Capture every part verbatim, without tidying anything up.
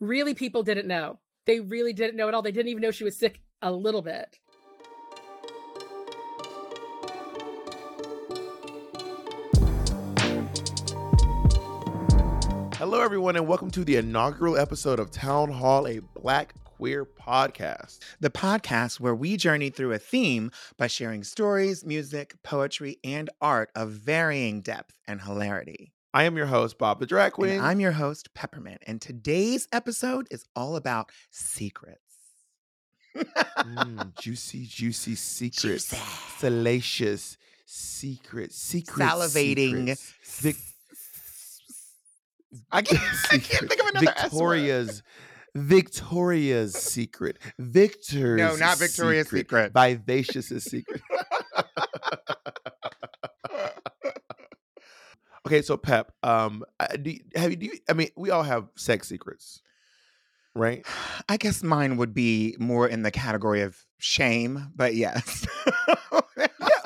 really people didn't know. They really didn't know at all. They didn't even know she was sick a little bit. Hello, everyone, and welcome to the inaugural episode of Town Hall, a Black Queer Podcast. The podcast where we journey through a theme by sharing stories, music, poetry, and art of varying depth and hilarity. I am your host, Bob the Drag Queen. And I'm your host, Peppermint. And today's episode is all about secrets. mm, juicy, juicy secrets. Juicy. Salacious secrets. Secret, Salivating secrets. Vic- I can't, I can't think of another Victoria's S word. Victoria's Secret. Victor's No, not Victoria's Secret. Secret. Vivacious' Secret. Okay, so Pep, um, do you, have you, do you, I mean, we all have sex secrets, right? I guess mine would be more in the category of shame, but yes.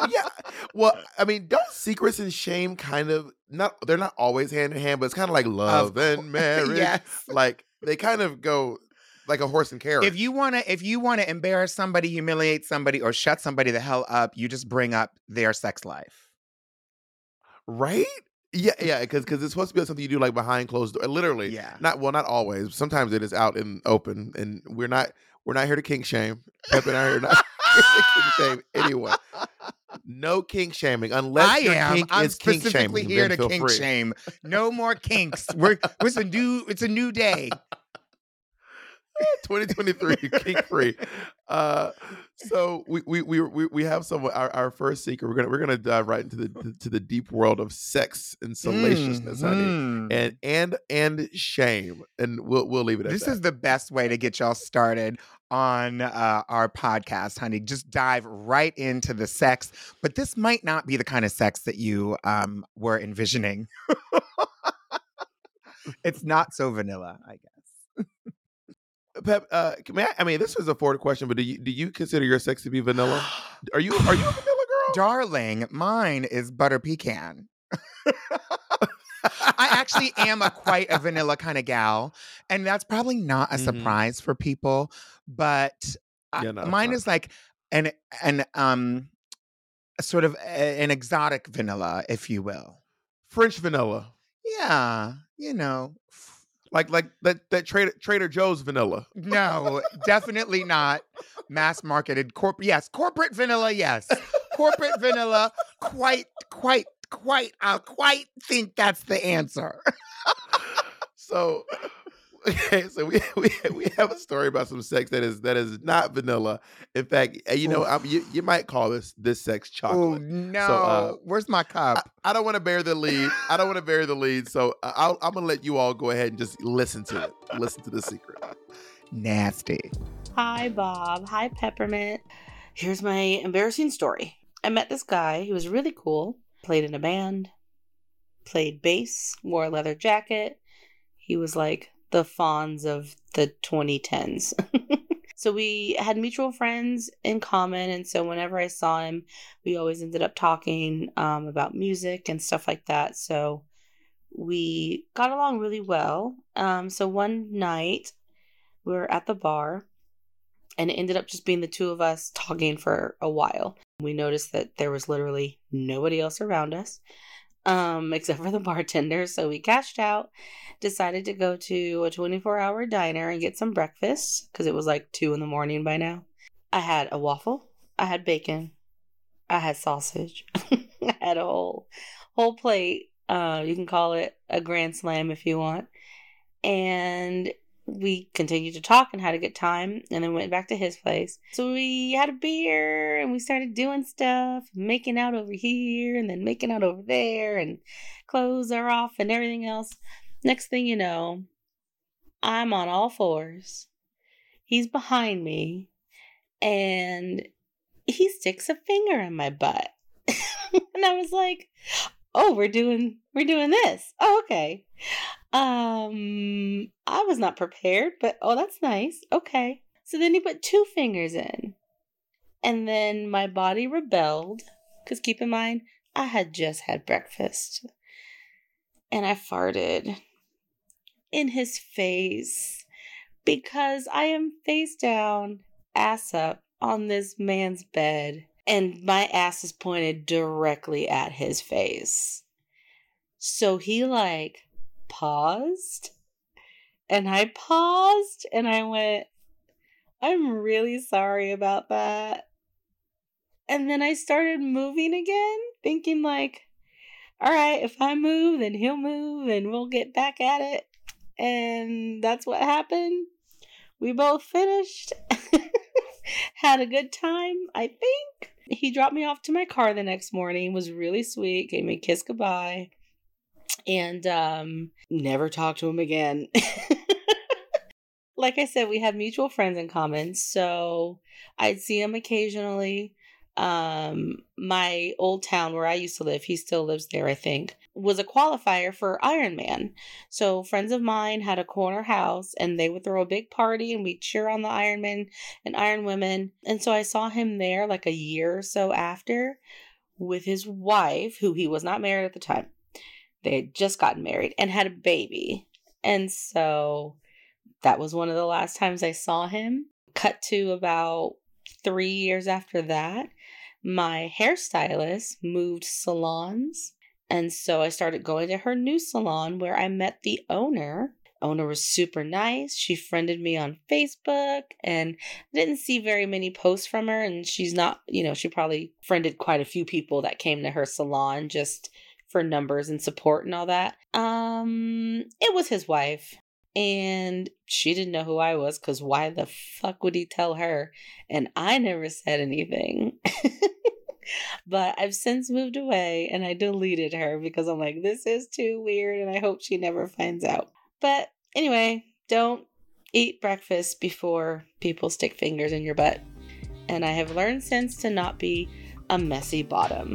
Yeah. Well, I mean, don't secrets and shame kind of not? They're not always hand in hand, but it's kind of like love of and marriage. Yes. Like they kind of go like a horse and carriage. If you wanna, if you wanna embarrass somebody, humiliate somebody, or shut somebody the hell up, you just bring up their sex life, right? Yeah, yeah, because because it's supposed to be something you do like behind closed doors, literally. Yeah. Not well, not always. Sometimes it is out in open, and we're not we're not here to kink shame. Pep and I are not here to kink shame anyone. No kink shaming, unless I your am. Kink I'm is kink shaming. I'm specifically here to kink free. Shame. No more kinks. We're it's a new it's a new day. twenty twenty-three kink free. Uh, so we we we we we have some our, our first secret. We're gonna we're gonna dive right into the to the deep world of sex and salaciousness, mm, honey, mm. and and and shame. And we'll we'll leave it at this that. This is the best way to get y'all started on uh, our podcast, honey. Just dive right into the sex, but this might not be the kind of sex that you um, were envisioning. It's not so vanilla, I guess. Pep, uh, may I, I mean, this was a forward question, but do you do you consider your sex to be vanilla? Are you are you a vanilla girl, darling? Mine is butter pecan. I actually am a quite a vanilla kind of gal, and that's probably not a mm-hmm. surprise for people. But I, yeah, no, mine no. is like an an um sort of a, an exotic vanilla, if you will, French vanilla. Yeah, you know. Like like that that Trader Trader Joe's vanilla. No, definitely not mass marketed. Corp yes, corporate vanilla. Yes, corporate vanilla. Quite quite quite. I quite think that's the answer. So, okay, so we, we we have a story about some sex that is that is not vanilla. In fact, you know, I'm, you you might call this this sex chocolate. Ooh, no, so, uh, where's my cup? I, I don't want to bear the lead. I don't want to bear the lead. So I'll, I'm gonna let you all go ahead and just listen to it. Listen to the secret. Nasty. Hi Bob. Hi Peppermint. Here's my embarrassing story. I met this guy. He was really cool. Played in a band. Played bass. Wore a leather jacket. He was like the Fonz of the twenty tens. So we had mutual friends in common, and so whenever I saw him, we always ended up talking um, about music and stuff like that. So we got along really well. Um, so one night we were at the bar, and it ended up just being the two of us talking for a while. We noticed that there was literally nobody else around us. Um, except for the bartender. So we cashed out, decided to go to a twenty-four hour diner and get some breakfast because it was like two in the morning by now. I had a waffle. I had bacon. I had sausage. I had a whole, whole plate. Uh, you can call it a grand slam if you want. And we continued to talk and had a good time and then went back to his place. So we had a beer and we started doing stuff, making out over here and then making out over there, and clothes are off and everything else. Next thing you know, I'm on all fours. He's behind me and he sticks a finger in my butt. And I was like, oh, we're doing, we're doing this. Oh, okay. Um, I was not prepared, but oh, that's nice. Okay. So then he put two fingers in, and then my body rebelled. Cause keep in mind, I had just had breakfast and I farted in his face. because I am face down, ass up on this man's bed, and my ass is pointed directly at his face. So he like paused, and I paused, and I went, I'm really sorry about that. And then I started moving again, thinking like, all right, if I move, then he'll move, and we'll get back at it. And that's what happened. We both finished. Had a good time, I think. He dropped me off to my car the next morning, was really sweet, gave me a kiss goodbye, and um, never talked to him again. Like I said, we have mutual friends in common, so I'd see him occasionally. Um, my old town where I used to live, he still lives there, I think, was a qualifier for Ironman. So friends of mine had a corner house and they would throw a big party and we'd cheer on the Ironmen and Iron women. And so I saw him there like a year or so after with his wife, who he was not married at the time. They had just gotten married and had a baby. And so that was one of the last times I saw him. Cut to about three years after that, my hairstylist moved salons. And so I started going to her new salon where I met the owner. Owner was super nice. She friended me on Facebook and didn't see very many posts from her. And she's not, you know, she probably friended quite a few people that came to her salon just for numbers and support and all that. Um, it was his wife. And she didn't know who I was because why the fuck would he tell her? And I never said anything. But I've since moved away and I deleted her because I'm like, this is too weird and I hope she never finds out. But anyway, don't eat breakfast before people stick fingers in your butt. And I have learned since to not be a messy bottom.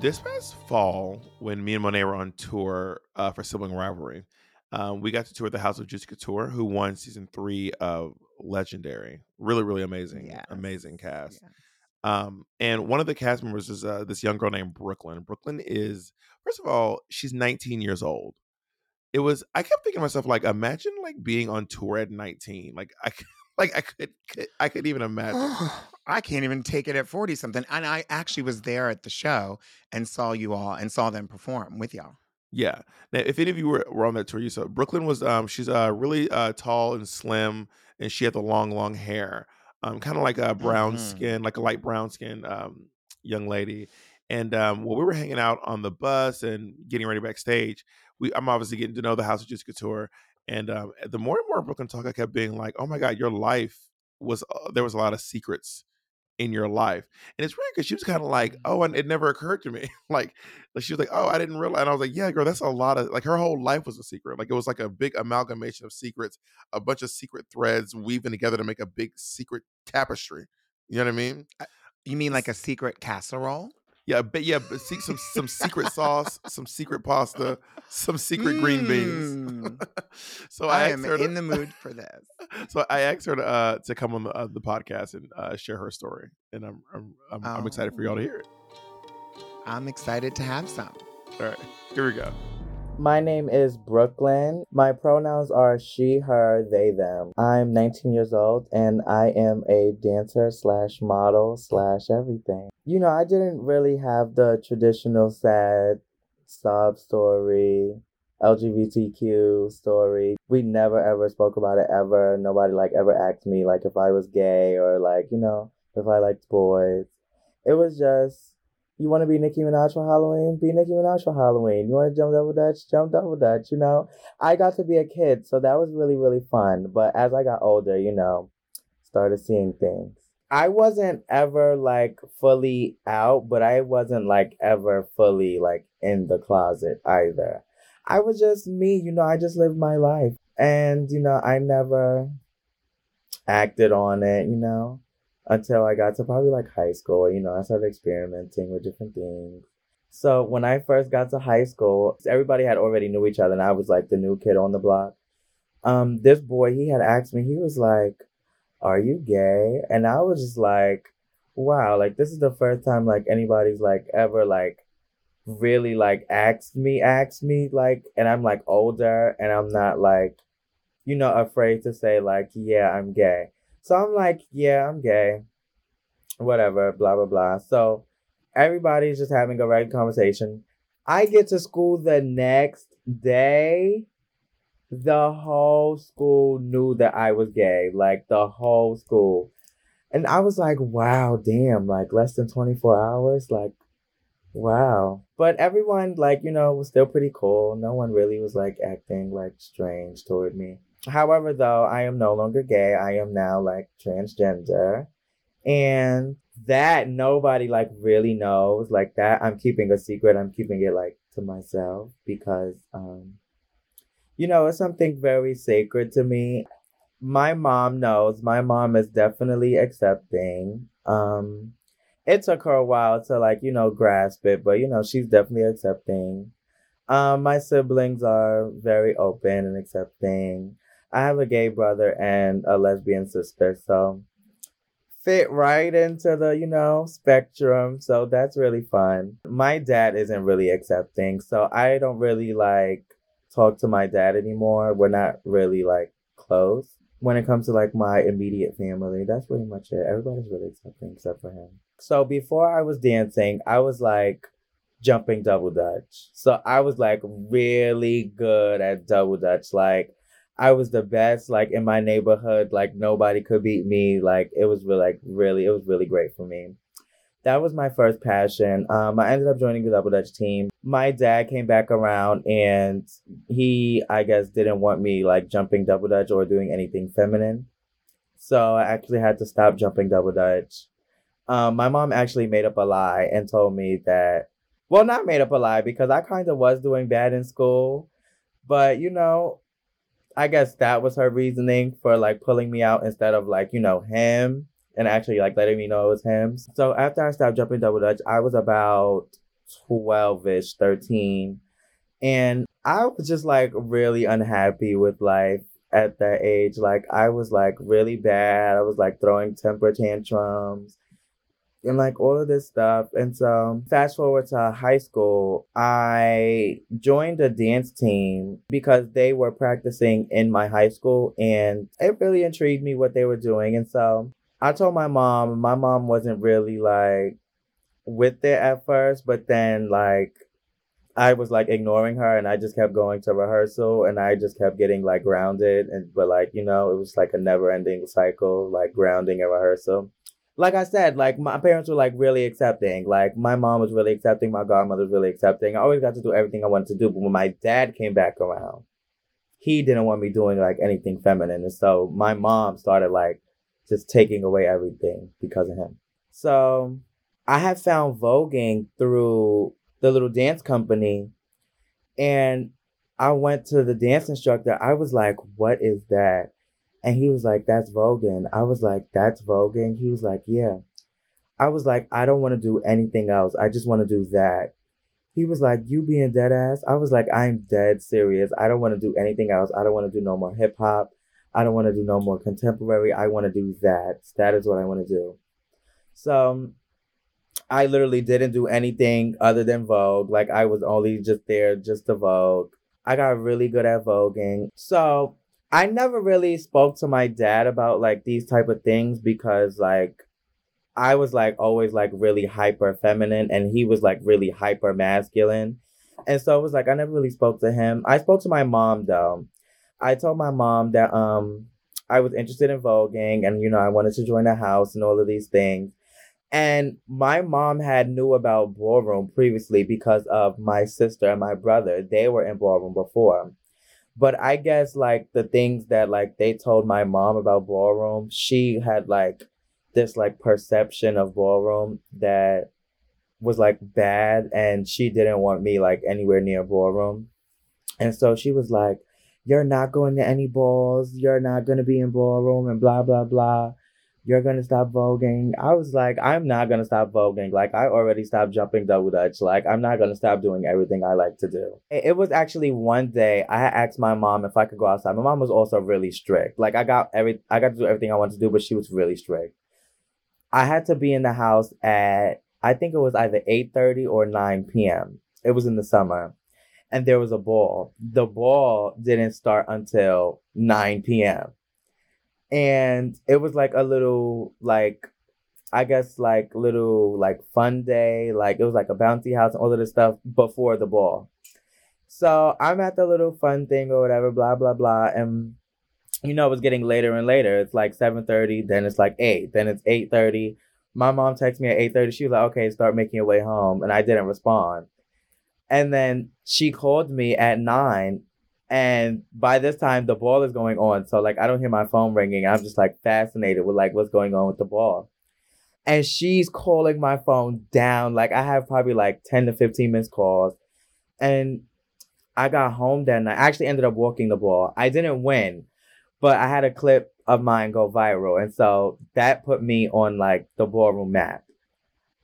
This past fall, when me and Monet were on tour uh, for Sibling Rivalry, um, we got to tour the House of Juicy Couture, who won season three of Legendary. Really, really amazing. Yes. Amazing cast. Yes. Um, and one of the cast members is uh, this young girl named Brooklyn. Brooklyn is, first of all, she's nineteen years old. It was, I kept thinking to myself, like, imagine like being on tour at nineteen. Like, I like I could, could I could even imagine. Oh, I can't even take it at forty something. And I actually was there at the show and saw you all and saw them perform with y'all. Yeah. Now, if any of you were, were on that tour, you saw Brooklyn was um she's uh really uh tall and slim. And she had the long, long hair, um, kind of like a brown mm-hmm. skin, like a light brown skin um, young lady. And um, while we were hanging out on the bus and getting ready backstage, we I'm obviously getting to know the House of Juicy Couture. And um, the more and more Brooklyn talk, I kept being like, oh, my God, your life was uh, there was a lot of secrets in your life. And it's weird because she was kind of like, oh, and it never occurred to me. like, like she was like, oh, I didn't realize. And I was like, yeah, girl, that's a lot of, like, her whole life was a secret. Like, it was like a big amalgamation of secrets, a bunch of secret threads weaving together to make a big secret tapestry. You know what I mean? You mean like a secret casserole? Yeah, but yeah, but see, some some secret sauce, some secret pasta, some secret mm. green beans. so I, I am to, in the mood for this. So I asked her to, uh, to come on the, uh, the podcast and uh, share her story, and I'm I'm I'm, oh. I'm excited for y'all to hear it. I'm excited to have some. All right, here we go. My name is Brooklyn. My pronouns are she, her, they, them. I'm nineteen years old, and I am a dancer slash model slash everything. You know, I didn't really have the traditional sad sob story, L G B T Q story. We never, ever spoke about it, ever. Nobody, like, ever asked me, like, if I was gay or, like, you know, if I liked boys. It was just, you want to be Nicki Minaj for Halloween? Be Nicki Minaj for Halloween. You want to jump double dutch? Jump double dutch, you know? I got to be a kid, so that was really, really fun. But as I got older, you know, started seeing things. I wasn't ever, like, fully out, but I wasn't, like, ever fully, like, in the closet either. I was just me, you know? I just lived my life. And, you know, I never acted on it, you know, until I got to probably like high school. You know, I started experimenting with different things. So when I first got to high school, everybody had already knew each other, and I was like the new kid on the block. Um, this boy, he had asked me, he was like, "Are you gay?" And I was just like, wow, like this is the first time like anybody's like ever like really like asked me, asked me like, and I'm like older and I'm not like, you know, afraid to say like, yeah, I'm gay. So I'm like, yeah, I'm gay, whatever, blah, blah, blah. So everybody's just having a regular conversation. I get to school the next day. The whole school knew that I was gay, like the whole school. And I was like, wow, damn, like less than twenty-four hours, like, wow. But everyone, like, you know, was still pretty cool. No one really was like acting like strange toward me. However, though, I am no longer gay. I am now like transgender. And that nobody like really knows like that. I'm keeping a secret. I'm keeping it like to myself because, um, you know, it's something very sacred to me. My mom knows. My mom is definitely accepting. Um, it took her a while to, like, you know, grasp it. But, you know, she's definitely accepting. Um, my siblings are very open and accepting. I have a gay brother and a lesbian sister. So fit right into the, you know, spectrum. So that's really fun. My dad isn't really accepting. So I don't really, like, talk to my dad anymore. We're not really like close when it comes to like my immediate family. That's pretty much it. Everybody's really accepting except for him. So before I was dancing, I was like jumping double dutch. So I was like really good at double dutch. Like I was the best like in my neighborhood. Like nobody could beat me. Like it was really like really it was really great for me. That was my first passion. Um, I ended up joining the Double Dutch team. My dad came back around and he, I guess, didn't want me like jumping Double Dutch or doing anything feminine. So I actually had to stop jumping Double Dutch. Um, my mom actually made up a lie and told me that, well, not made up a lie because I kind of was doing bad in school. But, you know, I guess that was her reasoning for like pulling me out instead of like, you know, him. And actually, like, letting me know it was him. So after I stopped jumping double dutch, I was about twelve-ish, thirteen. And I was just, like, really unhappy with life at that age. Like, I was, like, really bad. I was, like, throwing temper tantrums and, like, all of this stuff. And so fast forward to high school, I joined a dance team because they were practicing in my high school. And it really intrigued me what they were doing. And so I told my mom, and my mom wasn't really, like, with it at first, but then, like, I was, like, ignoring her, and I just kept going to rehearsal, and I just kept getting, like, grounded, and but, like, you know, it was, like, a never-ending cycle, like, grounding and rehearsal. Like I said, like, my parents were, like, really accepting. Like, my mom was really accepting, my godmother was really accepting. I always got to do everything I wanted to do, but when my dad came back around, he didn't want me doing, like, anything feminine, and so my mom started, like, just taking away everything because of him. So I had found voguing through the little dance company. And I went to the dance instructor. I was like, what is that? And he was like, that's voguing. I was like, that's voguing. He was like, yeah. I was like, I don't want to do anything else. I just want to do that. He was like, you being dead ass? I was like, I'm dead serious. I don't want to do anything else. I don't want to do no more hip hop. I don't want to do no more contemporary. I want to do that. That is what I want to do. So I literally didn't do anything other than Vogue. Like I was only just there just to Vogue. I got really good at voguing. So I never really spoke to my dad about like these type of things because like I was like always like really hyper feminine and he was like really hyper masculine. And so it was like I never really spoke to him. I spoke to my mom though. I told my mom that um I was interested in voguing and, you know, I wanted to join a house and all of these things. And my mom had knew about ballroom previously because of my sister and my brother. They were in ballroom before. But I guess, like, the things that, like, they told my mom about ballroom, she had, like, this, like, perception of ballroom that was, like, bad. And she didn't want me, like, anywhere near ballroom. And so she was like, you're not going to any balls, you're not going to be in ballroom and blah, blah, blah. You're going to stop voguing. I was like, I'm not going to stop voguing. Like, I already stopped jumping double dutch. Like, I'm not going to stop doing everything I like to do. It was actually one day I had asked my mom if I could go outside. My mom was also really strict. Like, I got every, I got to do everything I wanted to do, but she was really strict. I had to be in the house at, I think it was either eight thirty or nine p.m. It was in the summer. And there was a ball. The ball didn't start until nine p.m. And it was like a little, like, I guess, like, little, like, fun day. Like, it was like a bouncy house and all of this stuff before the ball. So I'm at the little fun thing or whatever, blah, blah, blah. And, you know, it was getting later and later. It's like seven thirty, then it's like eight, then it's eight thirty. My mom texted me at eight thirty. She was like, okay, start making your way home. And I didn't respond. And then she called me at nine. And by this time, the ball is going on. So, like, I don't hear my phone ringing. I'm just, like, fascinated with, like, what's going on with the ball. And she's calling my phone down. Like, I have probably, like, ten to fifteen missed calls. And I got home that night. I actually ended up walking the ball. I didn't win, but I had a clip of mine go viral. And so that put me on, like, the ballroom map.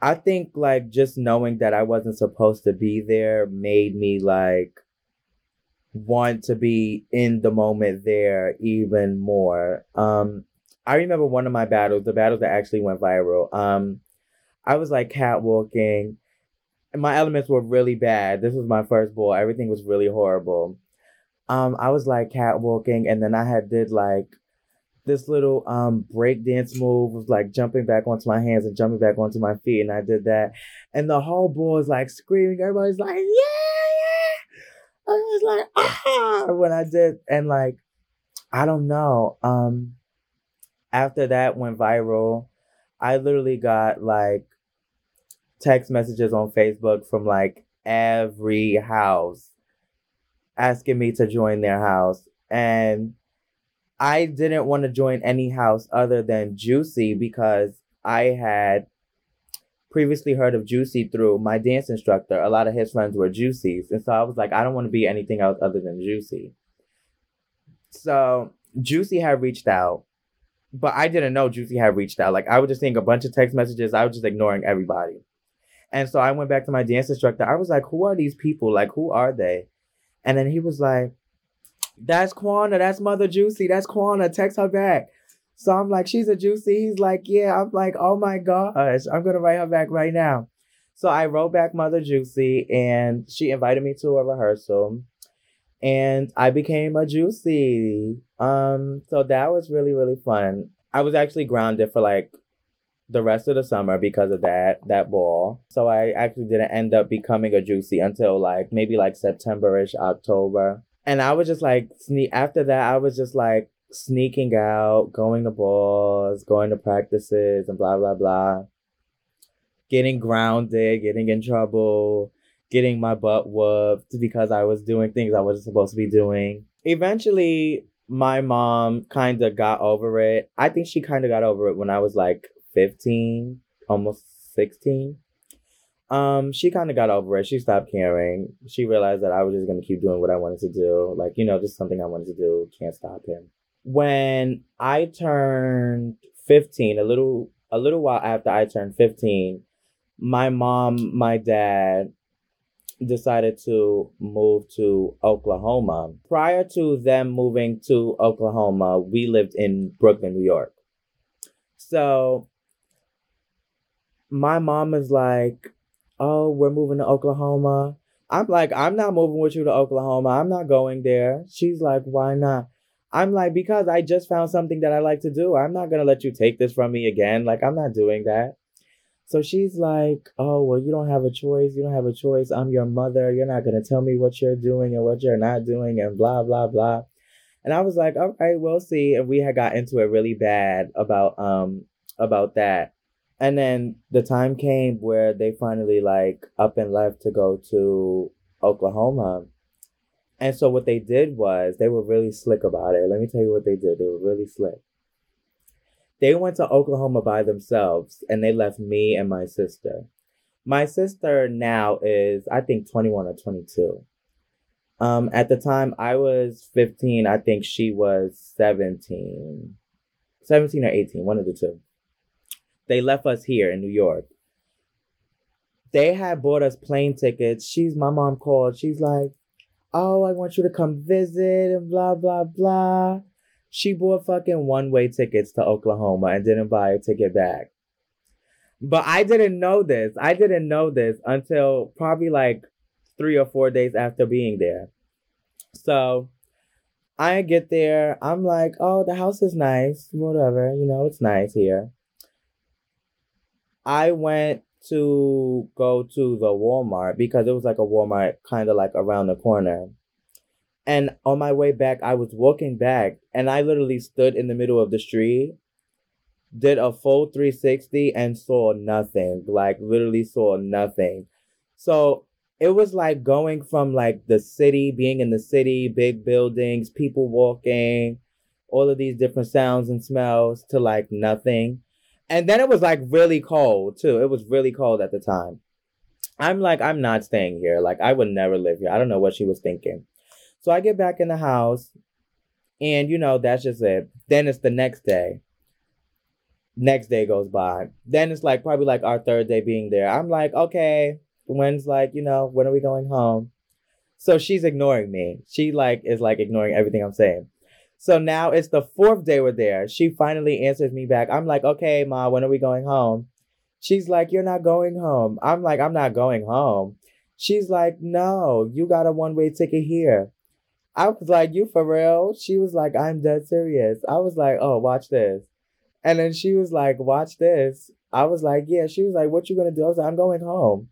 I think, like, just knowing that I wasn't supposed to be there made me, like, want to be in the moment there even more. Um, I remember one of my battles, the battles that actually went viral. Um, I was like catwalking. My elements were really bad. This was my first ball. Everything was really horrible. Um, I was like catwalking, and then I had did like this little um breakdance move was like jumping back onto my hands and jumping back onto my feet, and I did that. And the whole ball was like screaming. Everybody's like, yeah, yeah. I was like, ah, when I did. And like, I don't know. Um, after that went viral, I literally got like text messages on Facebook from like every house asking me to join their house. And I didn't want to join any house other than Juicy because I had previously heard of Juicy through my dance instructor. A lot of his friends were Juicies. And so I was like, I don't want to be anything else other than Juicy. So Juicy had reached out, but I didn't know Juicy had reached out. Like, I was just seeing a bunch of text messages. I was just ignoring everybody. And so I went back to my dance instructor. I was like, who are these people? Like, who are they? And then he was like, that's Kwanna. That's Mother Juicy. That's Kwanna. Text her back. So I'm like, she's a Juicy. He's like, yeah. I'm like, oh my gosh, I'm going to write her back right now. So I wrote back Mother Juicy, and she invited me to a rehearsal, and I became a Juicy. Um, so that was really, really fun. I was actually grounded for like the rest of the summer because of that, that ball. So I actually didn't end up becoming a Juicy until like maybe like September-ish, October. And I was just like, sne- after that, I was just like, sneaking out, going to balls, going to practices, and blah, blah, blah. Getting grounded, getting in trouble, getting my butt whooped because I was doing things I wasn't supposed to be doing. Eventually, my mom kind of got over it. I think she kind of got over it when I was like fifteen, almost sixteen. Um, she kind of got over it. She stopped caring. She realized that I was just going to keep doing what I wanted to do. Like, you know, just something I wanted to do. Can't stop him. When I turned fifteen, a little a little while after I turned fifteen, my mom, my dad decided to move to Oklahoma. Prior to them moving to Oklahoma, we lived in Brooklyn, New York. So my mom is like, oh, we're moving to Oklahoma. I'm like, I'm not moving with you to Oklahoma. I'm not going there. She's like, why not? I'm like, because I just found something that I like to do. I'm not going to let you take this from me again. Like, I'm not doing that. So she's like, oh, well, you don't have a choice. You don't have a choice. I'm your mother. You're not going to tell me what you're doing and what you're not doing and blah, blah, blah. And I was like, all right, we'll see. And we had got into it really bad about um about that. And then the time came where they finally, like, up and left to go to Oklahoma. And so what they did was they were really slick about it. Let me tell you what they did. They were really slick. They went to Oklahoma by themselves, and they left me and my sister. My sister now is, I think, twenty-one or twenty-two. Um, at the time, I was fifteen. I think she was seventeen. seventeen or eighteen, one of the two. They left us here in New York. They had bought us plane tickets. She's, my mom called. She's like, oh, I want you to come visit and blah, blah, blah. She bought fucking one-way tickets to Oklahoma and didn't buy a ticket back. But I didn't know this. I didn't know this until probably like three or four days after being there. So I get there. I'm like, oh, the house is nice. Whatever. You know, it's nice here. I went to go to the Walmart because it was like a Walmart kind of like around the corner. And on my way back, I was walking back and I literally stood in the middle of the street, did a full three sixty and saw nothing, like literally saw nothing. So it was like going from like the city, being in the city, big buildings, people walking, all of these different sounds and smells to like nothing. And then it was like really cold too. It was really cold at the time. I'm like, I'm not staying here. Like I would never live here. I don't know what she was thinking. So I get back in the house and, you know, that's just it. Then it's the next day. Next day goes by. Then it's like probably like our third day being there. I'm like, okay, when's like, you know, when are we going home? So she's ignoring me. She like is like ignoring everything I'm saying. So now it's the fourth day we're there. She finally answers me back. I'm like, okay, Ma, when are we going home? She's like, you're not going home. I'm like, I'm not going home. She's like, no, you got a one-way ticket here. I was like, you for real? She was like, I'm dead serious. I was like, oh, watch this. And then she was like, watch this. I was like, yeah. She was like, what you gonna do? I was like, I'm going home.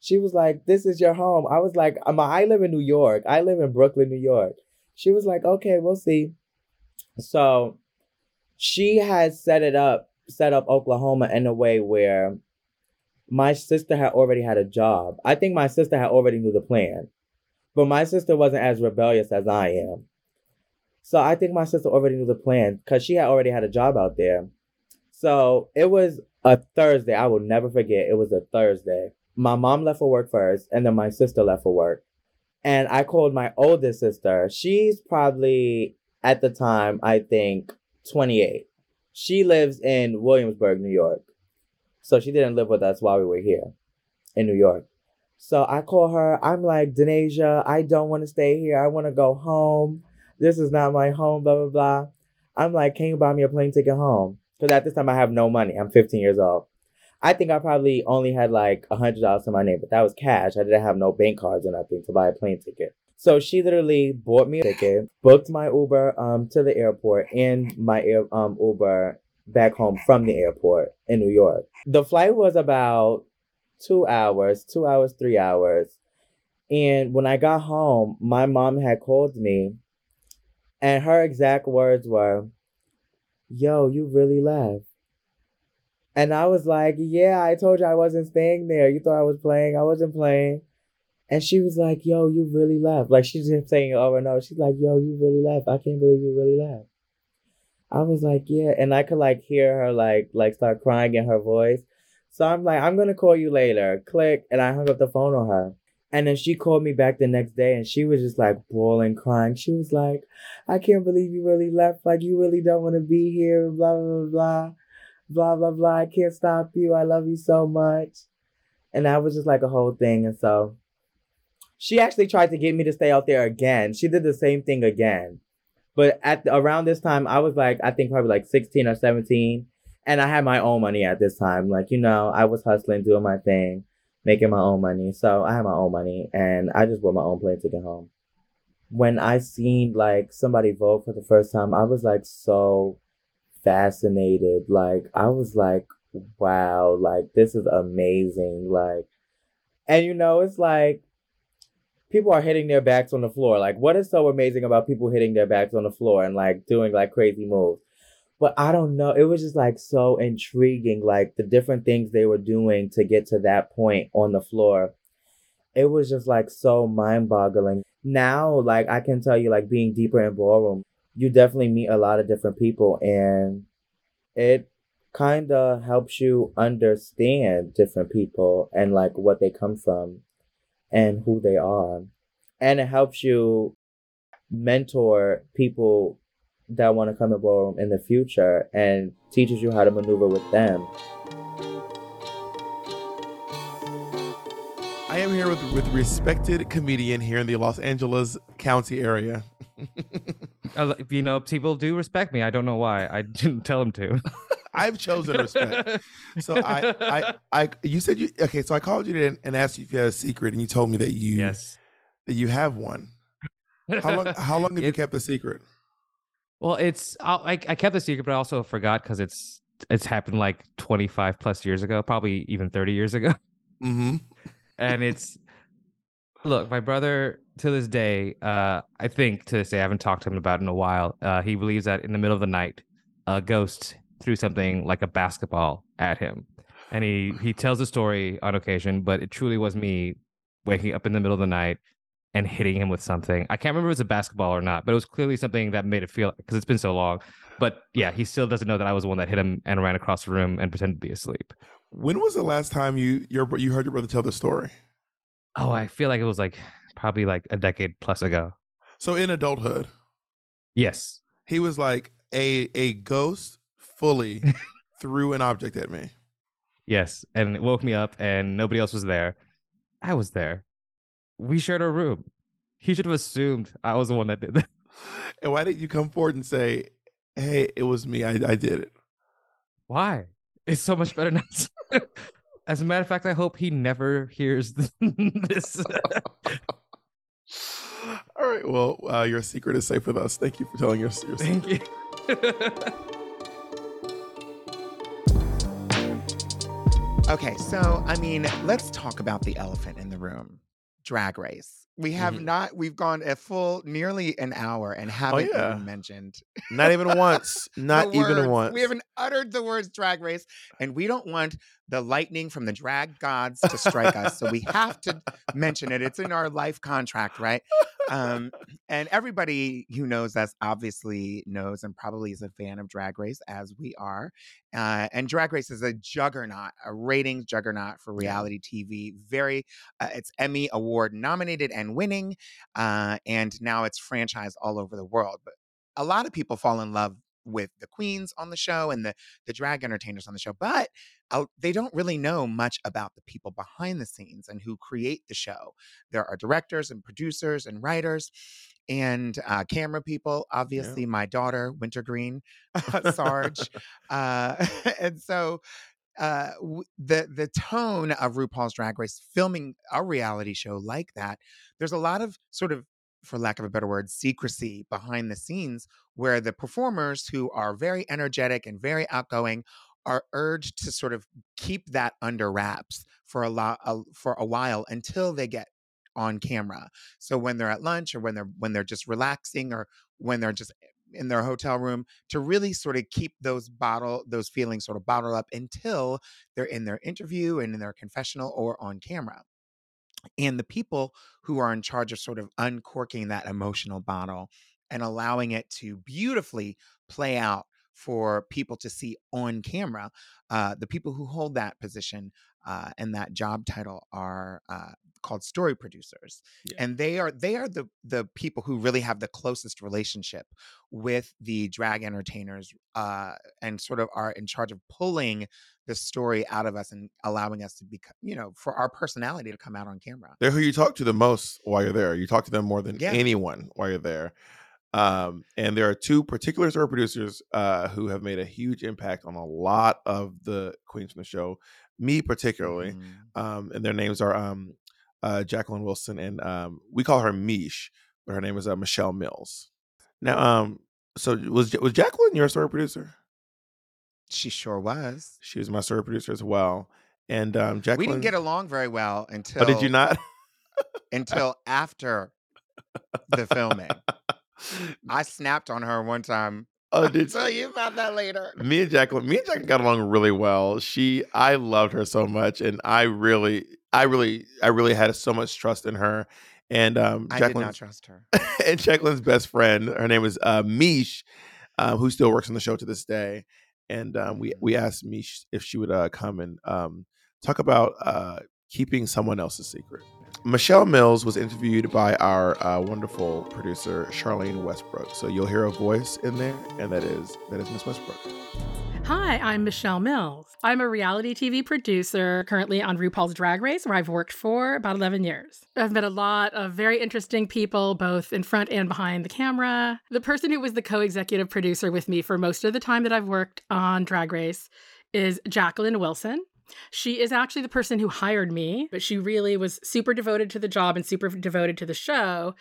She was like, this is your home. I was like, I live in New York. I live in Brooklyn, New York. She was like, okay, we'll see. So she had set it up, set up Oklahoma in a way where my sister had already had a job. I think my sister had already knew the plan. But my sister wasn't as rebellious as I am. So I think my sister already knew the plan because she had already had a job out there. So it was a Thursday. I will never forget. It was a Thursday. My mom left for work first and then my sister left for work. And I called my oldest sister. She's probably, at the time, I think twenty-eight. She lives in Williamsburg, New York. So she didn't live with us while we were here in New York. So I call her. I'm like, Denesia, I don't want to stay here. I want to go home. This is not my home, blah, blah, blah. I'm like, can you buy me a plane ticket home? Because at this time, I have no money. I'm fifteen years old. I think I probably only had like one hundred dollars in my name, but that was cash. I didn't have no bank cards or nothing to buy a plane ticket. So she literally bought me a ticket, booked my Uber um to the airport and my air, um Uber back home from the airport in New York. The flight was about Two hours, two hours, three hours. And when I got home, my mom had called me and her exact words were, yo, you really left. And I was like, yeah, I told you I wasn't staying there. You thought I was playing. I wasn't playing. And she was like, yo, you really left. Like she just saying it over and over. She's like, yo, you really left. I can't believe you really left. I was like, yeah. And I could like hear her like like start crying in her voice. So I'm like, I'm going to call you later. Click. And I hung up the phone on her. And then she called me back the next day and she was just like bawling, crying. She was like, I can't believe you really left. Like, you really don't want to be here. Blah, blah, blah, blah, blah, blah. I can't stop you. I love you so much. And that was just like a whole thing. And so she actually tried to get me to stay out there again. She did the same thing again. But at the, around this time, I was like, I think probably like sixteen or seventeen. And I had my own money at this time. Like, you know, I was hustling, doing my thing, making my own money. So I had my own money and I just bought my own plane ticket home. When I seen like somebody vote for the first time, I was like so fascinated. Like, I was like, wow, like this is amazing. Like, and you know, it's like people are hitting their backs on the floor. Like, what is so amazing about people hitting their backs on the floor and like doing like crazy moves? But I don't know. It was just like so intriguing, like the different things they were doing to get to that point on the floor. It was just like so mind boggling. Now, like I can tell you, like being deeper in ballroom, you definitely meet a lot of different people and it kind of helps you understand different people and like what they come from and who they are. and it helps you mentor people that want to come to ballroom in the future and teaches you how to maneuver with them. I am here with, with respected comedian here in the Los Angeles County area. You know, people do respect me. I don't know why. I didn't tell them to. I've chosen respect. So I, I, I, you said you, okay, so I called you today and asked you if you had a secret, and you told me that you, yes. that you have one. How long, how long have it, you kept the secret? Well, it's, I, I kept the secret, but I also forgot because it's, it's happened like twenty-five plus years ago, probably even thirty years ago. Mm-hmm. And it's, look, my brother to this day, uh, I think to this day, I haven't talked to him about it in a while. Uh, he believes that in the middle of the night, a ghost threw something like a basketball at him. And he, he tells the story on occasion, but it truly was me waking up in the middle of the night and hitting him with something. I can't remember if it was a basketball or not, but it was clearly something that made it feel, because it's been so long. But yeah, he still doesn't know that I was the one that hit him and ran across the room and pretended to be asleep. When was the last time you your you heard your brother tell the story? Oh, I feel like it was like probably like a decade plus ago. So in adulthood. Yes. He was like, a a ghost fully threw an object at me. Yes. And it woke me up and nobody else was there. I was there. We shared a room. He should have assumed I was the one that did that. And why didn't you come forward and say, hey, it was me. I, I did it. Why? It's so much better now. As a matter of fact, I hope he never hears this. All right. Well, uh, your secret is safe with us. Thank you for telling us your Thank secret. Thank you. Okay. So, I mean, let's talk about the elephant in the room. Drag Race. We have mm-hmm. not, we've gone a full, nearly an hour and haven't oh, yeah. even mentioned. Not even once. Not even once. We haven't uttered the words Drag Race, and we don't want the lightning from the drag gods to strike us. So we have to mention it. It's in our life contract, right? Um, and everybody who knows us obviously knows and probably is a fan of Drag Race, as we are. Uh, and Drag Race is a juggernaut, a ratings juggernaut for reality T V. Very, uh, it's Emmy Award nominated and winning. Uh, and now it's franchised all over the world. But a lot of people fall in love with the queens on the show and the, the drag entertainers on the show, but uh, they don't really know much about the people behind the scenes and who create the show. There are directors and producers and writers and uh, camera people, obviously yeah. my daughter, Wintergreen, Sarge. uh, and so uh, w- the, the tone of RuPaul's Drag Race, filming a reality show like that, there's a lot of sort of, for lack of a better word, secrecy behind the scenes, where the performers who are very energetic and very outgoing are urged to sort of keep that under wraps for a lot, uh, for a while until they get on camera. So when they're at lunch or when they're, when they're just relaxing or when they're just in their hotel room, to really sort of keep those bottle, those feelings sort of bottled up until they're in their interview and in their confessional or on camera. And the people who are in charge of sort of uncorking that emotional bottle and allowing it to beautifully play out for people to see on camera, uh, the people who hold that position uh, and that job title are uh, called story producers. Yeah. And they are they are the the people who really have the closest relationship with the drag entertainers uh, and sort of are in charge of pulling the story out of us and allowing us to become, you know, for our personality to come out on camera. They're who you talk to the most while you're there. You talk to them more than yeah. anyone while you're there. Um, and there are two particular story producers uh, who have made a huge impact on a lot of the queens from the show, me particularly. Mm-hmm. Um, and their names are um, uh, Jacqueline Wilson and um, we call her Mish, but her name is uh, Michelle Mills. Now, um, so was was Jacqueline your story producer? She sure was. She was my story producer as well. And um, Jacqueline, we didn't get along very well until. Oh, did you not? Until after the filming. I snapped on her one time. Oh, did I'll tell you about that later. Me and Jacqueline, me and Jacqueline got along really well. She, I loved her so much, and I really, I really, I really had so much trust in her. And um, I did not trust her. And Jacqueline's best friend, her name is uh, Mish, uh, who still works on the show to this day. And um, we we asked Mish if she would uh, come and um, talk about uh, keeping someone else's secret. Michelle Mills was interviewed by our uh, wonderful producer, Charlene Westbrook. So you'll hear a voice in there, and that is that is Miss Westbrook. Hi, I'm Michelle Mills. I'm a reality T V producer currently on RuPaul's Drag Race, where I've worked for about eleven years. I've met a lot of very interesting people, both in front and behind the camera. The person who was the co-executive producer with me for most of the time that I've worked on Drag Race is Jacqueline Wilson. She is actually the person who hired me, but she really was super devoted to the job and super devoted to the show.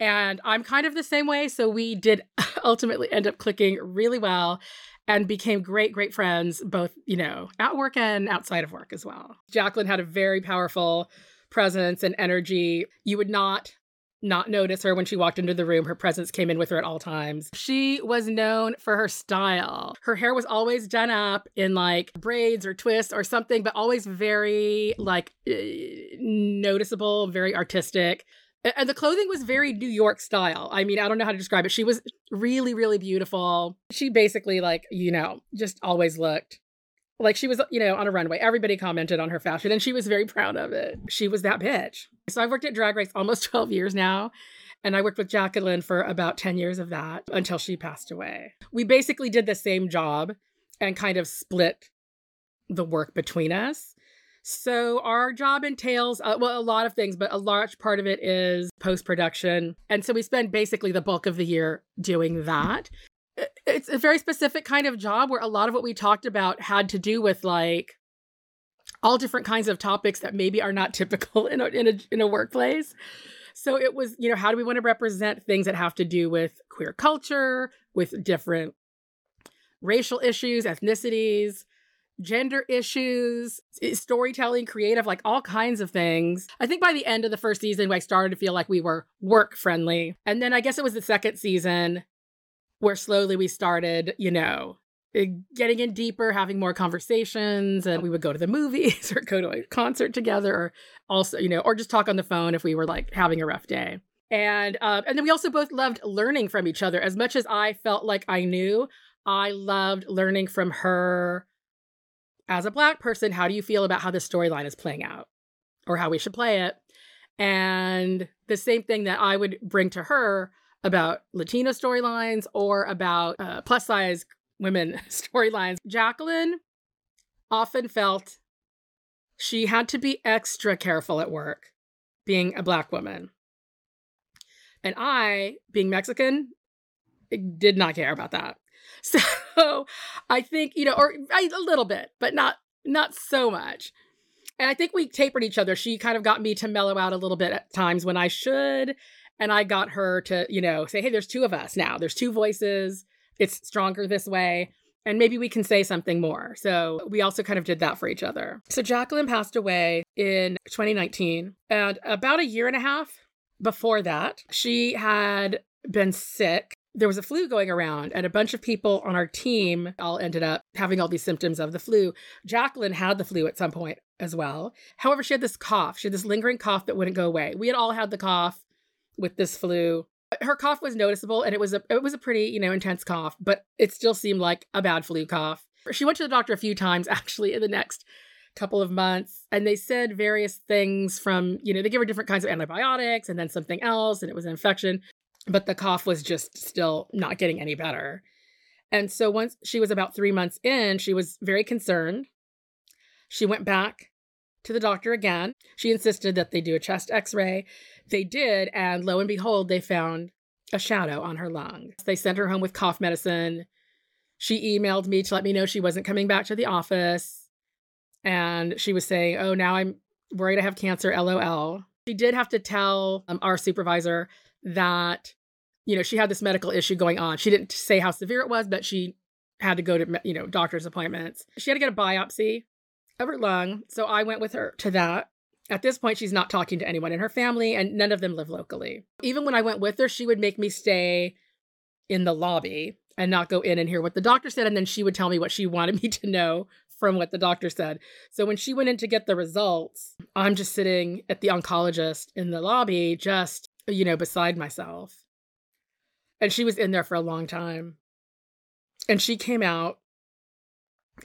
And I'm kind of the same way, so we did ultimately end up clicking really well and became great, great friends, both, you know, at work and outside of work as well. Jacqueline had a very powerful presence and energy. You would not not notice her when she walked into the room. Her presence came in with her at all times. She was known for her style. Her hair was always done up in like braids or twists or something, but always very like noticeable, very artistic. And the clothing was very New York style. I mean, I don't know how to describe it. She was really, really beautiful. She basically like, you know, just always looked like she was, you know, on a runway. Everybody commented on her fashion and she was very proud of it. She was that bitch. So I've worked at Drag Race almost twelve years now. And I worked with Jacqueline for about ten years of that until she passed away. We basically did the same job and kind of split the work between us. So our job entails, uh, well, a lot of things, but a large part of it is post-production. And so we spend basically the bulk of the year doing that. It's a very specific kind of job where a lot of what we talked about had to do with like all different kinds of topics that maybe are not typical in a, in a, in a workplace. So it was, you know, how do we want to represent things that have to do with queer culture, with different racial issues, ethnicities, gender issues, storytelling, creative, like all kinds of things. I think by the end of the first season, I started to feel like we were work friendly. And then I guess it was the second season where slowly we started, you know, getting in deeper, having more conversations, and we would go to the movies or go to a concert together, or also, you know, or just talk on the phone if we were like having a rough day. And uh, and then we also both loved learning from each other. As much as I felt like I knew, I loved learning from her. As a Black person, how do you feel about how the storyline is playing out or how we should play it? And the same thing that I would bring to her about Latino storylines or about uh, plus size women storylines. Jacqueline often felt she had to be extra careful at work being a Black woman. And I, being Mexican, did not care about that. So I think, you know, or I, a little bit, but not not so much. And I think we tapered each other. She kind of got me to mellow out a little bit at times when I should. And I got her to, you know, say, hey, there's two of us now. There's two voices. It's stronger this way. And maybe we can say something more. So we also kind of did that for each other. So Jacqueline passed away in twenty nineteen. And about a year and a half before that, she had been sick. There was a flu going around and a bunch of people on our team all ended up having all these symptoms of the flu. Jacqueline had the flu at some point as well. However, she had this cough. She had this lingering cough that wouldn't go away. We had all had the cough with this flu. Her cough was noticeable and it was a it was a pretty, you know, intense cough, but it still seemed like a bad flu cough. She went to the doctor a few times actually in the next couple of months, and they said various things from, you know, they gave her different kinds of antibiotics and then something else, and it was an infection. But the cough was just still not getting any better. And so once she was about three months in, she was very concerned. She went back to the doctor again. She insisted that they do a chest x-ray. They did, and lo and behold, they found a shadow on her lung. They sent her home with cough medicine. She emailed me to let me know she wasn't coming back to the office. And she was saying, oh, now I'm worried I have cancer, L O L. She did have to tell um, our supervisor that, you know, she had this medical issue going on. She didn't say how severe it was, but she had to go to, you know, doctor's appointments. She had to get a biopsy of her lung. So I went with her to that. At this point, she's not talking to anyone in her family, and none of them live locally. Even when I went with her, she would make me stay in the lobby and not go in and hear what the doctor said. And then she would tell me what she wanted me to know from what the doctor said. So when she went in to get the results, I'm just sitting at the oncologist in the lobby, just, you know, beside myself. And she was in there for a long time. And she came out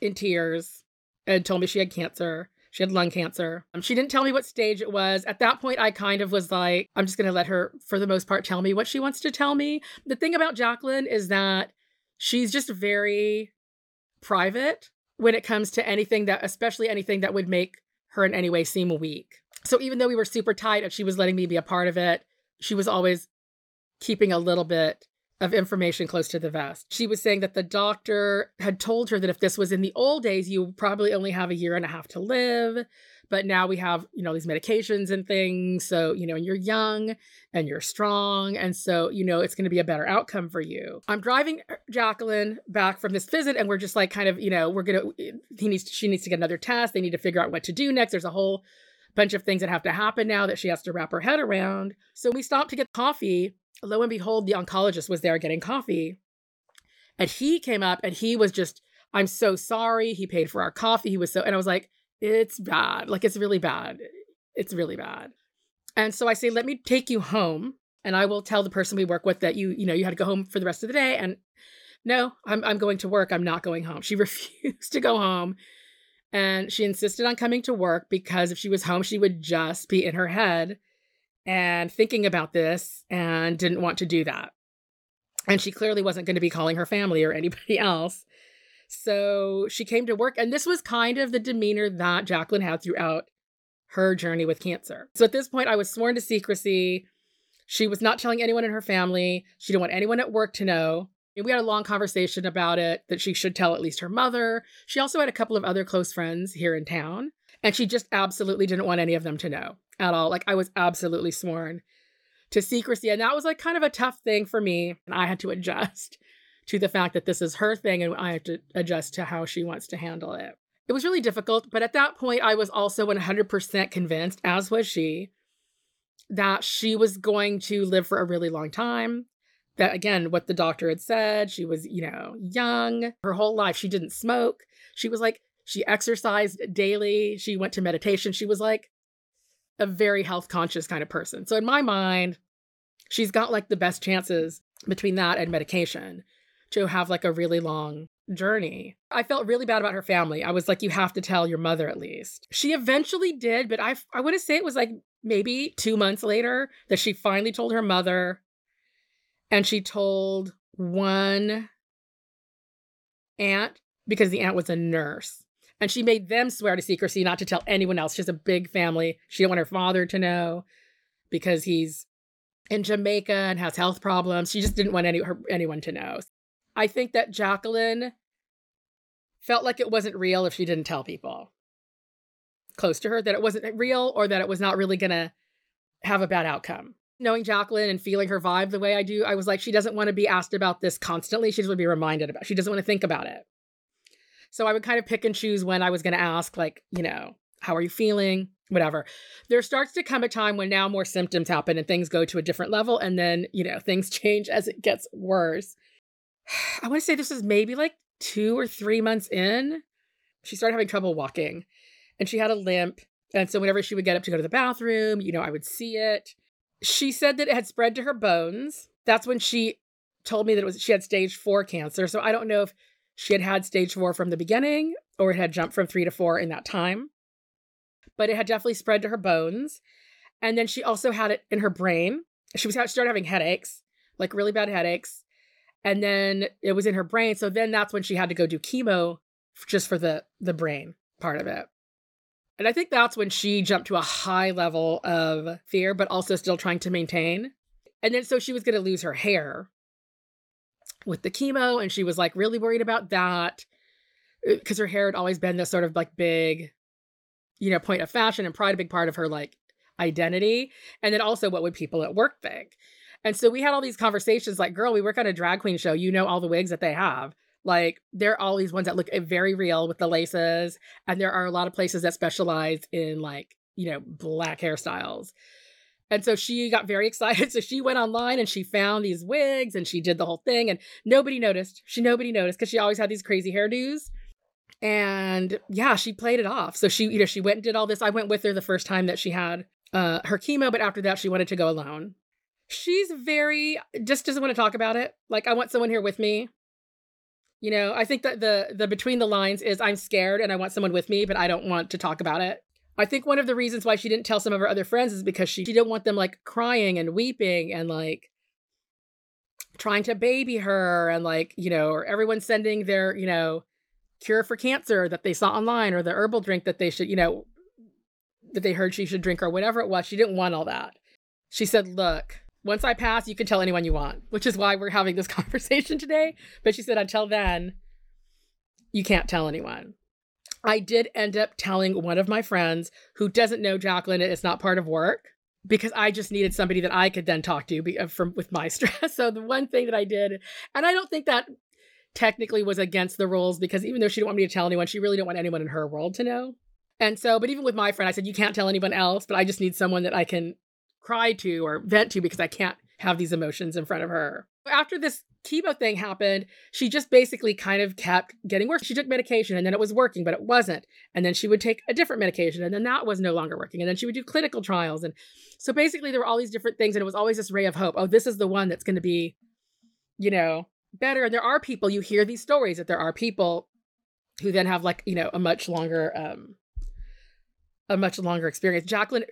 in tears and told me she had cancer. She had lung cancer. Um, she didn't tell me what stage it was. At that point, I kind of was like, I'm just going to let her, for the most part, tell me what she wants to tell me. The thing about Jacqueline is that she's just very private when it comes to anything that, especially anything that would make her in any way seem weak. So even though we were super tight and she was letting me be a part of it, she was always keeping a little bit of information close to the vest. She was saying that the doctor had told her that if this was in the old days, you probably only have a year and a half to live. But now we have, you know, these medications and things. So, you know, and you're young and you're strong. And so, you know, it's going to be a better outcome for you. I'm driving Jacqueline back from this visit and we're just like kind of, you know, we're going to, he needs, to, she needs to get another test. They need to figure out what to do next. There's a whole bunch of things that have to happen now that she has to wrap her head around. So we stopped to get coffee. Lo and behold, the oncologist was there getting coffee. And he came up and he was just, I'm so sorry. He paid for our coffee. He was so, and I was like, it's bad. Like, it's really bad. It's really bad. And so I say, let me take you home and I will tell the person we work with that you, you know, you had to go home for the rest of the day. And no, I'm I'm going to work. I'm not going home. She refused to go home. And she insisted on coming to work because if she was home, she would just be in her head and thinking about this and didn't want to do that. And she clearly wasn't going to be calling her family or anybody else. So she came to work. And this was kind of the demeanor that Jacqueline had throughout her journey with cancer. So at this point, I was sworn to secrecy. She was not telling anyone in her family. She didn't want anyone at work to know. And we had a long conversation about it, that she should tell at least her mother. She also had a couple of other close friends here in town, and she just absolutely didn't want any of them to know at all. Like, I was absolutely sworn to secrecy, and that was like kind of a tough thing for me. And I had to adjust to the fact that this is her thing, and I have to adjust to how she wants to handle it. It was really difficult, but at that point, I was also one hundred percent convinced, as was she, that she was going to live for a really long time. That, again, what the doctor had said, she was, you know, young. Her whole life, she didn't smoke. She was like, she exercised daily. She went to meditation. She was like a very health conscious kind of person. So in my mind, she's got like the best chances between that and medication to have like a really long journey. I felt really bad about her family. I was like, you have to tell your mother at least. She eventually did, but I, I want to say it was like maybe two months later that she finally told her mother. And she told one aunt, because the aunt was a nurse. And she made them swear to secrecy, not to tell anyone else. She has a big family. She didn't want her father to know because he's in Jamaica and has health problems. She just didn't want any, her, anyone to know. I think that Jacqueline felt like it wasn't real if she didn't tell people close to her that it wasn't real or that it was not really going to have a bad outcome. Knowing Jacqueline and feeling her vibe the way I do, I was like, she doesn't want to be asked about this constantly. She just want to be reminded about it. She doesn't want to think about it. So I would kind of pick and choose when I was going to ask, like, you know, how are you feeling? Whatever. There starts to come a time when now more symptoms happen and things go to a different level. And then, you know, things change as it gets worse. I want to say this is maybe like two or three months in. She started having trouble walking and she had a limp. And so whenever she would get up to go to the bathroom, you know, I would see it. She said that it had spread to her bones. That's when she told me that it was she had stage four cancer. So I don't know if she had had stage four from the beginning or it had jumped from three to four in that time. But it had definitely spread to her bones. And then she also had it in her brain. She was she started having headaches, like really bad headaches. And then it was in her brain. So then that's when she had to go do chemo just for the, the brain part of it. And I think that's when she jumped to a high level of fear, but also still trying to maintain. And then so she was going to lose her hair with the chemo. And she was like really worried about that because her hair had always been this sort of like big, you know, point of fashion and pride, a big part of her like identity. And then also what would people at work think? And so we had all these conversations like, girl, we work on a drag queen show. You know, all the wigs that they have. Like, there are all these ones that look very real with the laces, and there are a lot of places that specialize in, like, you know, black hairstyles. And so she got very excited. So she went online and she found these wigs and she did the whole thing, and nobody noticed. She nobody noticed because she always had these crazy hairdos. And yeah, she played it off. So she, you know, she went and did all this. I went with her the first time that she had uh, her chemo, but after that, she wanted to go alone. She's very, just doesn't want to talk about it. Like, I want someone here with me. You know, I think that the the between the lines is I'm scared and I want someone with me, but I don't want to talk about it. I think one of the reasons why she didn't tell some of her other friends is because she, she didn't want them like crying and weeping and like trying to baby her and like, you know, or everyone sending their, you know, cure for cancer that they saw online or the herbal drink that they should, you know, that they heard she should drink or whatever it was. She didn't want all that. She said, look, once I pass, you can tell anyone you want, which is why we're having this conversation today. But she said, until then, you can't tell anyone. I did end up telling one of my friends who doesn't know Jacqueline and it's not part of work because I just needed somebody that I could then talk to be, uh, from with my stress. So the one thing that I did, and I don't think that technically was against the rules because even though she didn't want me to tell anyone, she really didn't want anyone in her world to know. And so, but even with my friend, I said, you can't tell anyone else, but I just need someone that I can cry to or vent to because I can't have these emotions in front of her. After this chemo thing happened, she just basically kind of kept getting worse. She took medication and then it was working, but it wasn't. And then she would take a different medication and then that was no longer working. And then she would do clinical trials. And so basically there were all these different things and it was always this ray of hope. Oh, this is the one that's going to be, you know, better. And there are people, you hear these stories that there are people who then have like, you know, a much longer, um, a much longer experience. Jacqueline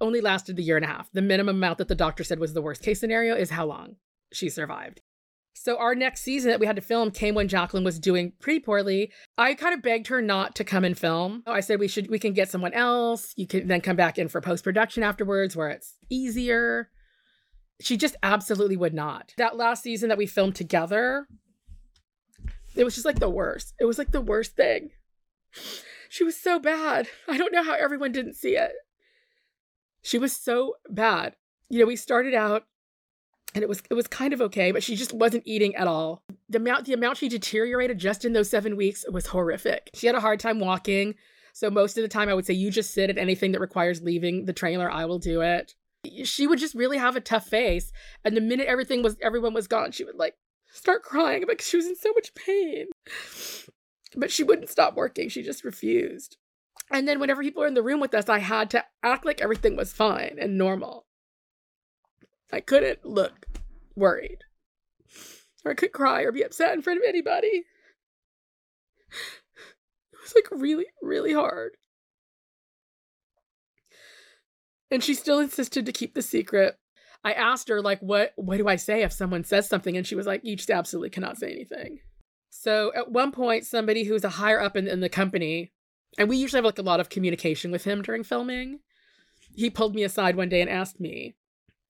only lasted the year and a half. The minimum amount that the doctor said was the worst case scenario is how long she survived. So our next season that we had to film came when Jacqueline was doing pretty poorly. I kind of begged her not to come and film. I said, we should, we can get someone else. You can then come back in for post-production afterwards where it's easier. She just absolutely would not. That last season that we filmed together, it was just like the worst. It was like the worst thing. She was so bad. I don't know how everyone didn't see it. She was so bad. You know, we started out and it was it was kind of okay, but she just wasn't eating at all. The amount the amount she deteriorated just in those seven weeks was horrific. She had a hard time walking. So most of the time I would say, you just sit at anything that requires leaving the trailer, I will do it. She would just really have a tough face. And the minute everything was everyone was gone, she would like start crying because she was in so much pain. But she wouldn't stop working. She just refused. And then whenever people were in the room with us, I had to act like everything was fine and normal. I couldn't look worried. Or I could cry or be upset in front of anybody. It was like really, really hard. And she still insisted to keep the secret. I asked her, like, what, what do I say if someone says something? And she was like, you just absolutely cannot say anything. So at one point, somebody who's a higher up in, in the company, and we usually have like a lot of communication with him during filming. He pulled me aside one day and asked me,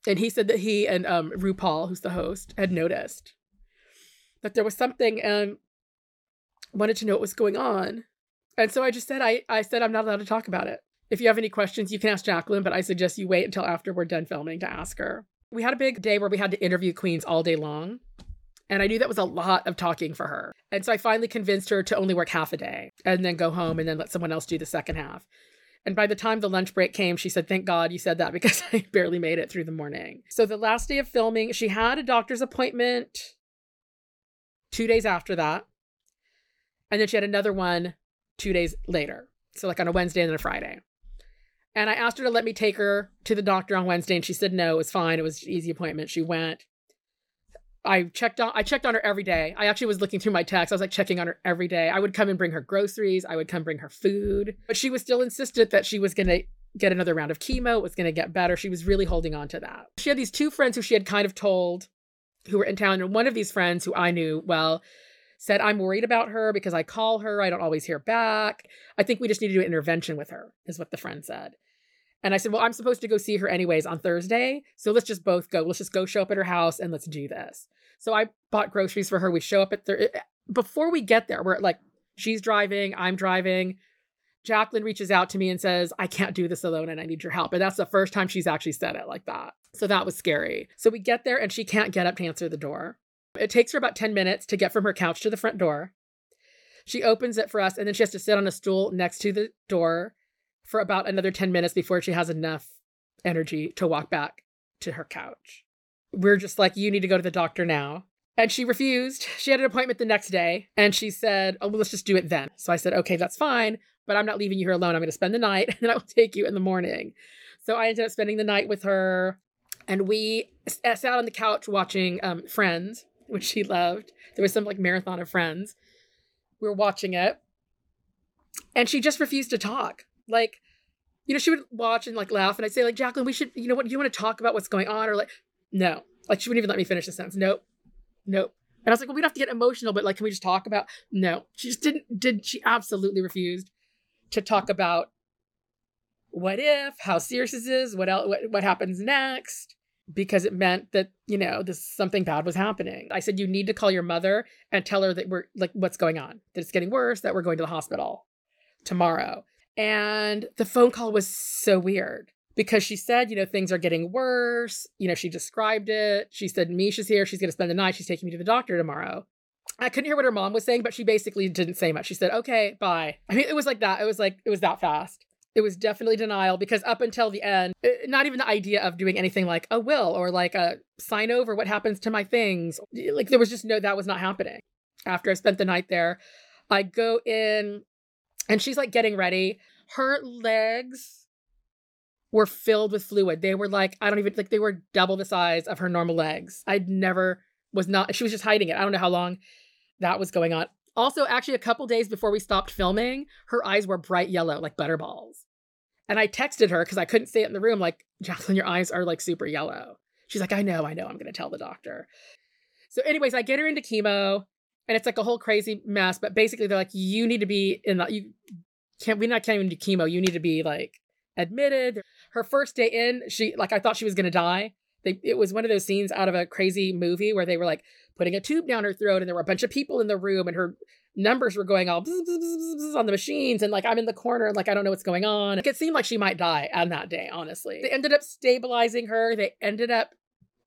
and he said that he and um, RuPaul, who's the host, had noticed that there was something and wanted to know what was going on. And so I just said, I, I said, I'm not allowed to talk about it. If you have any questions, you can ask Jacqueline, but I suggest you wait until after we're done filming to ask her. We had a big day where we had to interview queens all day long. And I knew that was a lot of talking for her. And so I finally convinced her to only work half a day and then go home and then let someone else do the second half. And by the time the lunch break came, she said, thank God you said that because I barely made it through the morning. So the last day of filming, she had a doctor's appointment two days after that. And then she had another one two days later. So like on a Wednesday and then a Friday. And I asked her to let me take her to the doctor on Wednesday. And she said, no, it was fine. It was an easy appointment. She went. I checked on I checked on her every day. I actually was looking through my texts. I was like checking on her every day. I would come and bring her groceries. I would come bring her food. But she was still insistent that she was going to get another round of chemo. It was going to get better. She was really holding on to that. She had these two friends who she had kind of told who were in town. And one of these friends who I knew well said, I'm worried about her because I call her. I don't always hear back. I think we just need to do an intervention with her is what the friend said. And I said, well, I'm supposed to go see her anyways on Thursday. So let's just both go. Let's just go show up at her house and let's do this. So I bought groceries for her. We show up at the, before we get there, we're like, she's driving, I'm driving. Jacqueline reaches out to me and says, I can't do this alone and I need your help. And that's the first time she's actually said it like that. So that was scary. So we get there and she can't get up to answer the door. It takes her about ten minutes to get from her couch to the front door. She opens it for us and then she has to sit on a stool next to the door for about another ten minutes before she has enough energy to walk back to her couch. We're just like, you need to go to the doctor now. And she refused. She had an appointment the next day and she said, oh, well, let's just do it then. So I said, okay, that's fine, but I'm not leaving you here alone. I'm going to spend the night and then I will take you in the morning. So I ended up spending the night with her and we sat on the couch watching um, Friends. which she loved. There was some like marathon of Friends. We were watching it. And she just refused to talk. Like, you know, she would watch and like laugh. And I'd say like, Jacqueline, we should, you know what, do you want to talk about what's going on? Or like, no. Like, she wouldn't even let me finish the sentence. Nope. Nope. And I was like, well, we don't have to get emotional, but like, can we just talk about, no, she just didn't, did she absolutely refused to talk about what if, how serious this is, what else, what, what happens next, because it meant that, you know, this something bad was happening. I said, you need to call your mother and tell her that we're like, what's going on, that it's getting worse, that we're going to the hospital tomorrow. And the phone call was so weird. Because she said, you know, things are getting worse. You know, she described it. She said, Misha's here. She's going to spend the night. She's taking me to the doctor tomorrow. I couldn't hear what her mom was saying, but she basically didn't say much. She said, okay, bye. I mean, it was like that. It was like, it was that fast. It was definitely denial, because up until the end, it, not even the idea of doing anything like a will or like a sign over what happens to my things. Like, there was just no, that was not happening. After I spent the night there, I go in and she's like getting ready. Her legs were filled with fluid. They were like, I don't even, like they were double the size of her normal legs. I'd never, was not, she was just hiding it. I don't know how long that was going on. Also, actually a couple days before we stopped filming, her eyes were bright yellow, like butterballs. And I texted her because I couldn't stay in the room, like, Jacqueline, your eyes are like super yellow. She's like, I know, I know, I'm going to tell the doctor. So anyways, I get her into chemo and it's like a whole crazy mess, but basically they're like, you need to be in the, you can't, we not can't even do chemo. You need to be like admitted. Her first day in, she like I thought she was gonna die. They, it was one of those scenes out of a crazy movie where they were like putting a tube down her throat, and there were a bunch of people in the room, and her numbers were going all bzz, bzz, bzz, bzz on the machines, and like I'm in the corner, and like I don't know what's going on. Like, it seemed like she might die on that day. Honestly, they ended up stabilizing her. They ended up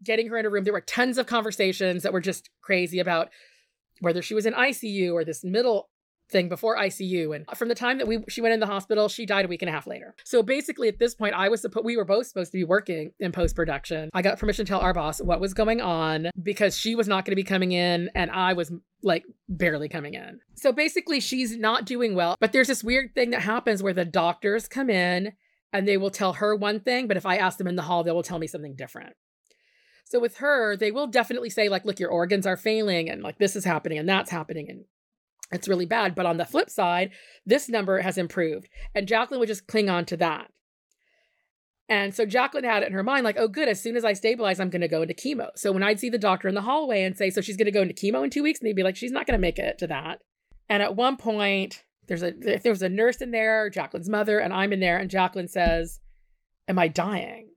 getting her in a room. There were tons of conversations that were just crazy about whether she was in I C U or this middle thing before I C U. And from the time that we she went in the hospital, she died a week and a half later. So basically at this point, I was supposed we were both supposed to be working in post-production. I got permission to tell our boss what was going on because she was not going to be coming in and I was like barely coming in. So basically she's not doing well, but there's this weird thing that happens where the doctors come in and they will tell her one thing, but if I ask them in the hall, they will tell me something different. So with her, they will definitely say like, look, your organs are failing and like this is happening and that's happening and it's really bad. But on the flip side, this number has improved. And Jacqueline would just cling on to that. And so Jacqueline had it in her mind like, oh, good. As soon as I stabilize, I'm going to go into chemo. So when I'd see the doctor in the hallway and say, so she's going to go into chemo in two weeks. And they'd be like, she's not going to make it to that. And at one point, there's a there was a nurse in there, Jacqueline's mother, and I'm in there. And Jacqueline says, am I dying?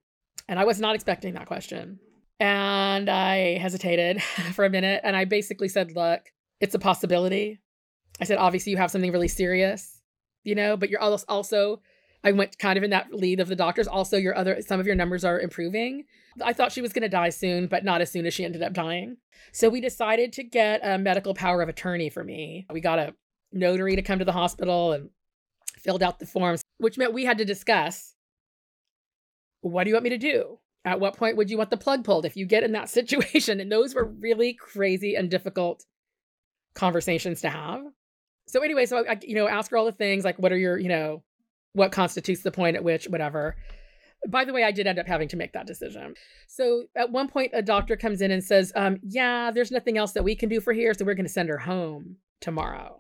And I was not expecting that question. And I hesitated for a minute. And I basically said, look, it's a possibility. I said, obviously you have something really serious, you know, but you're also, I went kind of in that lead of the doctors. Also your other, some of your numbers are improving. I thought she was going to die soon, but not as soon as she ended up dying. So we decided to get a medical power of attorney for me. We got a notary to come to the hospital and filled out the forms, which meant we had to discuss, what do you want me to do? At what point would you want the plug pulled if you get in that situation? And those were really crazy and difficult conversations to have. So anyway, so I, you know, ask her all the things like, what are your, you know, what constitutes the point at which, whatever. By the way, I did end up having to make that decision. So at one point, a doctor comes in and says, um, yeah, there's nothing else that we can do for here. So we're going to send her home tomorrow.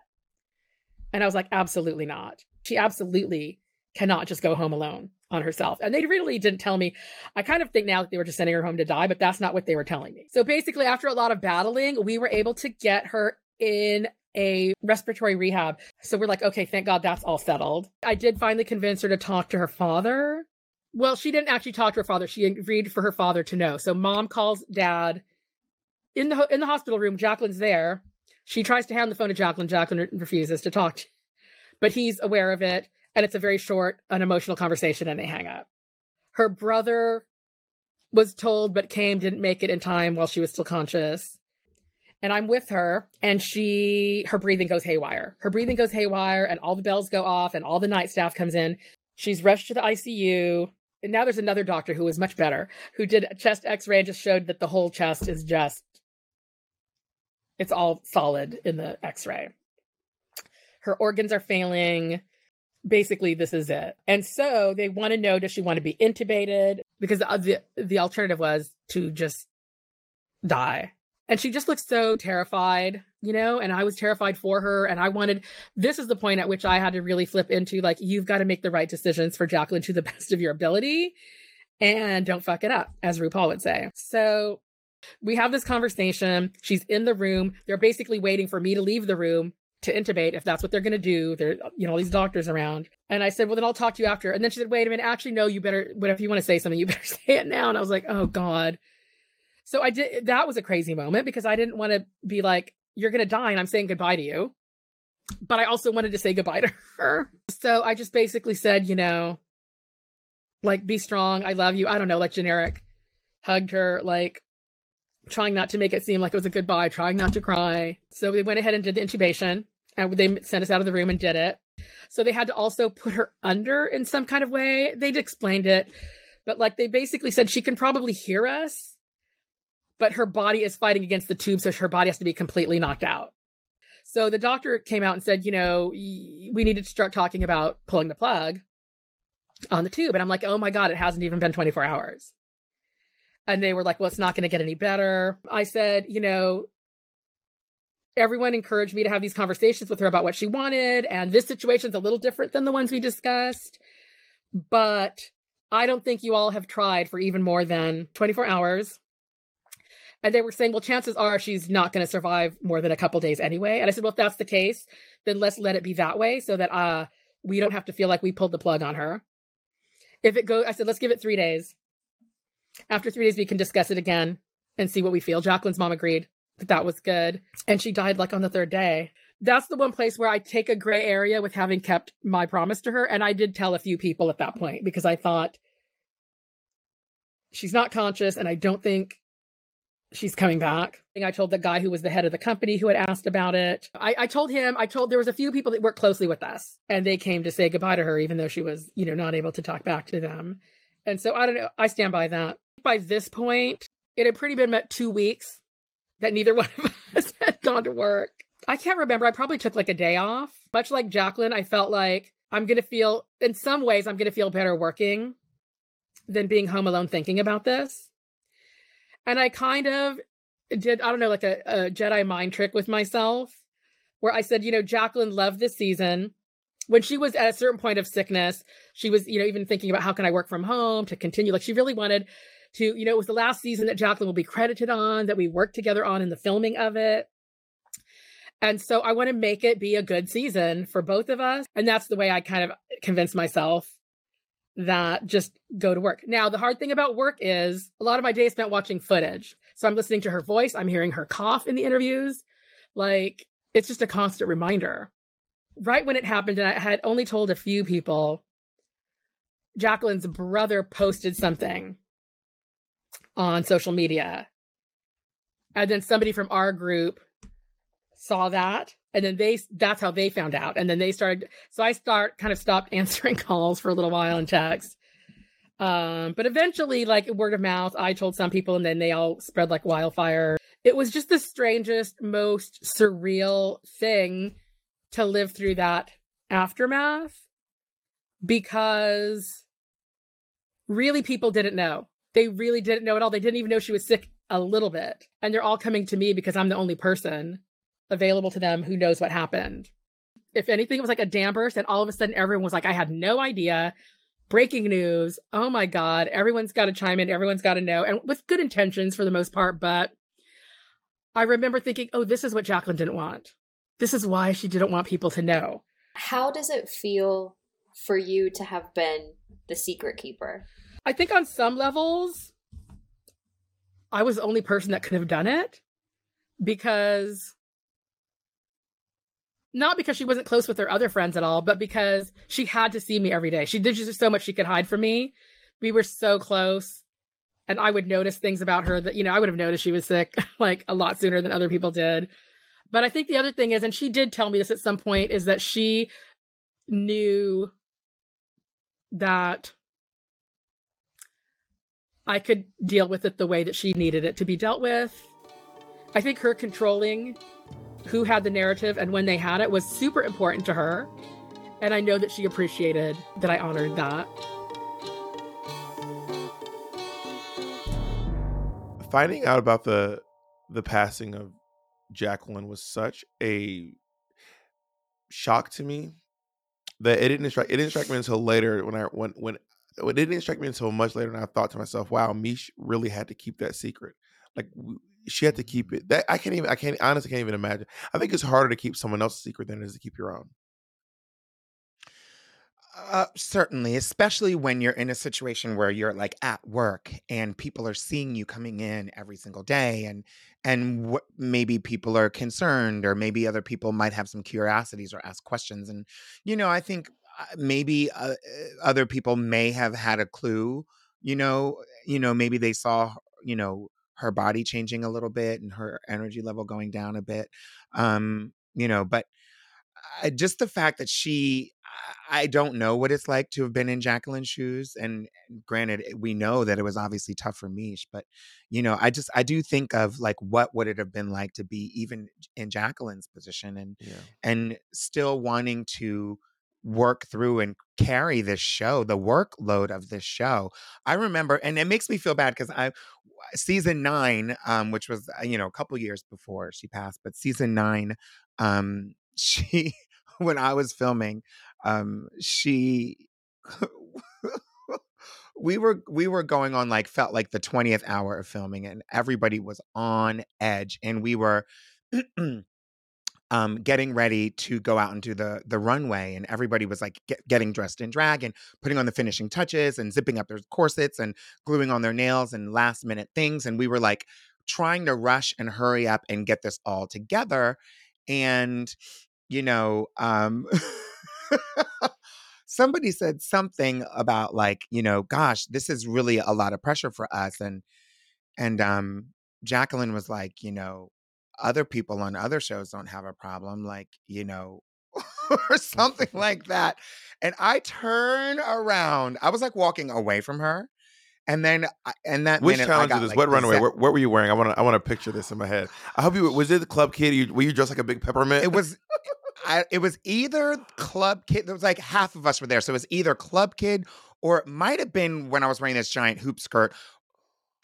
And I was like, absolutely not. She absolutely cannot just go home alone on herself. And they really didn't tell me. I kind of think now that they were just sending her home to die, but that's not what they were telling me. So basically, after a lot of battling, we were able to get her in a respiratory rehab. So we're like, okay, thank God that's all settled. I did finally convince her to talk to her father. Well, she didn't actually talk to her father. She agreed for her father to know. So mom calls dad in the in the hospital room. Jacqueline's there. She tries to hand the phone to Jacqueline. Jacqueline refuses to talk, to, but he's aware of it. And it's a very short, unemotional conversation and they hang up. Her brother was told, but came, didn't make it in time while she was still conscious. And I'm with her and she, her breathing goes haywire. Her breathing goes haywire and all the bells go off and all the night staff comes in. She's rushed to the I C U. And now there's another doctor who was much better, who did a chest x-ray and just showed that the whole chest is just, it's all solid in the x-ray. Her organs are failing. Basically, this is it. And so they want to know, does she want to be intubated? Because the the, the alternative was to just die. And she just looked so terrified, you know, and I was terrified for her. And I wanted, this is the point at which I had to really flip into, like, you've got to make the right decisions for Jacqueline to the best of your ability and don't fuck it up, as RuPaul would say. So we have this conversation. She's in the room. They're basically waiting for me to leave the room to intubate, if that's what they're going to do. There, you know, all these doctors around. And I said, well, then I'll talk to you after. And then she said, wait a minute, actually, no, you better, whatever you want to say something, you better say it now. And I was like, oh God. So I did, that was a crazy moment because I didn't want to be like, you're going to die and I'm saying goodbye to you. But I also wanted to say goodbye to her. So I just basically said, you know, like, be strong. I love you. I don't know, like generic, hugged her, like, trying not to make it seem like it was a goodbye, trying not to cry. So we went ahead and did the intubation, and they sent us out of the room and did it. So they had to also put her under in some kind of way. They'd explained it, but like they basically said she can probably hear us, but her body is fighting against the tube, so her body has to be completely knocked out. So the doctor came out and said, you know, we needed to start talking about pulling the plug on the tube. And I'm like, oh my God, it hasn't even been twenty-four hours. And they were like, well, it's not going to get any better. I said, you know, everyone encouraged me to have these conversations with her about what she wanted. And this situation's a little different than the ones we discussed. But I don't think you all have tried for even more than twenty-four hours. And they were saying, well, chances are she's not going to survive more than a couple days anyway. And I said, well, if that's the case, then let's let it be that way so that uh, we don't have to feel like we pulled the plug on her. If it goes, I said, let's give it three days. After three days, we can discuss it again and see what we feel. Jacqueline's mom agreed that that was good. And she died like on the third day. That's the one place where I take a gray area with having kept my promise to her. And I did tell a few people at that point because I thought she's not conscious and I don't think she's coming back. I told the guy who was the head of the company who had asked about it. I, I told him, I told, there was a few people that worked closely with us and they came to say goodbye to her, even though she was, you know, not able to talk back to them. And so I don't know, I stand by that. By this point, it had pretty been about two weeks that neither one of us had gone to work. I can't remember. I probably took like a day off. Much like Jacqueline, I felt like I'm going to feel, in some ways, I'm going to feel better working than being home alone thinking about this. And I kind of did, I don't know, like a, a Jedi mind trick with myself where I said, you know, Jacqueline loved this season. When she was at a certain point of sickness, she was, you know, even thinking about how can I work from home to continue. Like she really wanted to, you know, it was the last season that Jacqueline will be credited on, that we worked together on in the filming of it. And so I want to make it be a good season for both of us. And that's the way I kind of convinced myself that just go to work. Now, the hard thing about work is a lot of my day is spent watching footage. So I'm listening to her voice. I'm hearing her cough in the interviews. Like, it's just a constant reminder. Right when it happened, and I had only told a few people, Jacqueline's brother posted something on social media. And then somebody from our group saw that. And then they, that's how they found out. And then they started, so I start kind of stopped answering calls for a little while and texts. Um, but eventually, like word of mouth, I told some people and then they all spread like wildfire. It was just the strangest, most surreal thing to live through that aftermath because really people didn't know. They really didn't know at all. They didn't even know she was sick a little bit. And they're all coming to me because I'm the only person available to them who knows what happened. If anything, it was like a dam burst and all of a sudden everyone was like, I had no idea. Breaking news. Oh my God. Everyone's got to chime in. Everyone's got to know. And with good intentions for the most part. But I remember thinking, oh, this is what Jacqueline didn't want. This is why she didn't want people to know. How does it feel for you to have been the secret keeper? I think on some levels, I was the only person that could have done it because, not because she wasn't close with her other friends at all, but because she had to see me every day. She did just so much she could hide from me. We were so close. And I would notice things about her that, you know, I would have noticed she was sick like a lot sooner than other people did. But I think the other thing is, and she did tell me this at some point, is that she knew that I could deal with it the way that she needed it to be dealt with. I think her controlling who had the narrative and when they had it was super important to her. And I know that she appreciated that I honored that. Finding out about the the passing of Jacqueline was such a shock to me that it didn't strike it didn't strike me until later when I when when it didn't strike me until much later, and I thought to myself, wow, Mish really had to keep that secret. Like, she had to keep it. That I can't even I can't honestly can't even imagine. I think it's harder to keep someone else's secret than it is to keep your own. Uh, certainly, especially when you're in a situation where you're like at work and people are seeing you coming in every single day, and and w- maybe people are concerned, or maybe other people might have some curiosities or ask questions. And, you know, I think maybe uh, other people may have had a clue, you know, you know, maybe they saw, you know, her body changing a little bit and her energy level going down a bit, um, you know, but uh, just the fact that she I don't know what it's like to have been in Jacqueline's shoes. And granted, we know that it was obviously tough for Mish, but, you know, I just, I do think of like, what would it have been like to be even in Jacqueline's position and, yeah. and still wanting to work through and carry this show, the workload of this show. I remember, and it makes me feel bad because I, season nine, um, which was, you know, a couple years before she passed, but season nine, um, she, when I was filming, Um, she, we were, we were going on like, felt like the twentieth hour of filming, and everybody was on edge, and we were, um, getting ready to go out and do the, the runway. And everybody was like get, getting dressed in drag and putting on the finishing touches and zipping up their corsets and gluing on their nails and last minute things. And we were like trying to rush and hurry up and get this all together. And, you know, um, somebody said something about like, you know, gosh, this is really a lot of pressure for us. And, and, um, Jacqueline was like, you know, other people on other shows don't have a problem. Like, you know, or something like that. And I turn around, I was like walking away from her. And then, and that which minute, challenge is this? Like, what runway? What, what were you wearing? I want to, I want to picture this in my head. I hope you, was it the Club Kid? You, were you dressed like a big peppermint? It was, I, it was either Club Kid. There was like half of us were there. So it was either Club Kid, or it might have been when I was wearing this giant hoop skirt,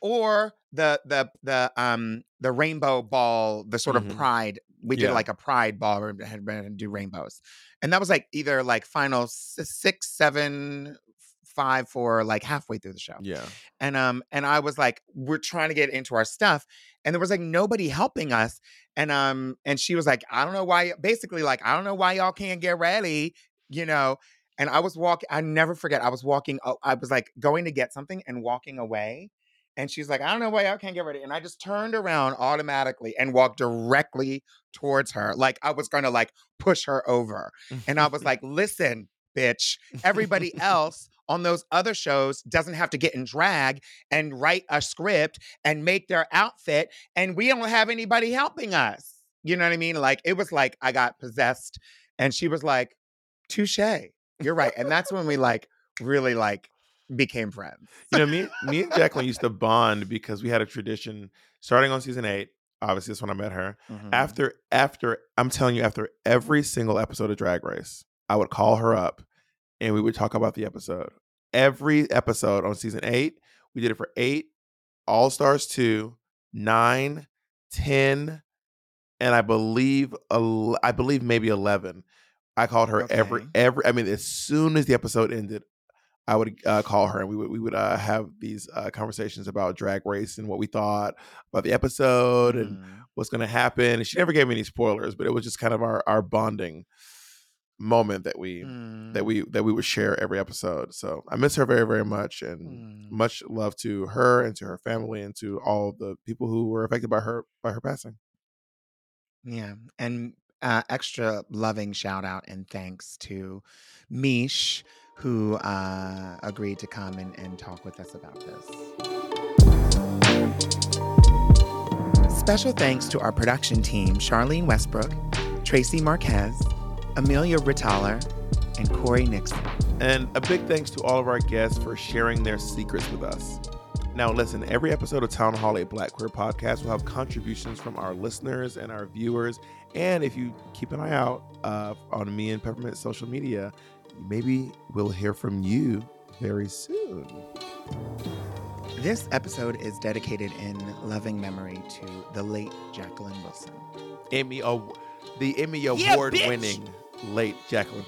or the the the um the rainbow ball, the sort mm-hmm. of pride. We yeah. did like a pride ball where we had to do rainbows. And that was like either like final six, seven, five, four, like halfway through the show. Yeah. And um and I was like, we're trying to get into our stuff. And there was like nobody helping us. And um, and she was like, I don't know why, basically like, I don't know why y'all can't get ready, you know? And I was walking, I never forget. I was walking, I was like going to get something and walking away. And she's like, I don't know why y'all can't get ready. And I just turned around automatically and walked directly towards her. Like I was going to like push her over. And I was like, listen, bitch, everybody else on those other shows doesn't have to get in drag and write a script and make their outfit, and we don't have anybody helping us. You know what I mean? Like, it was like I got possessed, and she was like, touche, you're right. And that's when we like really like became friends. You know, me, me and Jacqueline used to bond because we had a tradition starting on season eight. Obviously, that's when I met her. Mm-hmm. After, after, I'm telling you, after every single episode of Drag Race, I would call her up and we would talk about the episode. Every episode on season eight, we did it for eight, All-Stars two, nine, ten, and I believe el- I believe maybe eleven. I called her okay. every every. I mean, as soon as the episode ended, I would uh, call her and we would we would uh, have these uh, conversations about Drag Race and what we thought about the episode and mm. what's going to happen. And she never gave me any spoilers, but it was just kind of our our bonding moment that we mm. that we that we would share every episode. So I miss her very, very much, and mm. much love to her and to her family and to all the people who were affected by her by her passing. Yeah, and uh, extra loving shout out and thanks to Mish, who uh, agreed to come and, and talk with us about this. Special thanks to our production team: Charlene Westbrook, Tracy Marquez, Amelia Ritthaler, and Corey Nixon. And a big thanks to all of our guests for sharing their secrets with us. Now listen, every episode of Town Hall, a Black Queer Podcast will have contributions from our listeners and our viewers. And if you keep an eye out uh, on me and Peppermint's social media, maybe we'll hear from you very soon. This episode is dedicated in loving memory to the late Jacqueline Wilson. Emmy, oh, the Emmy yeah, Award-winning late Jacqueline.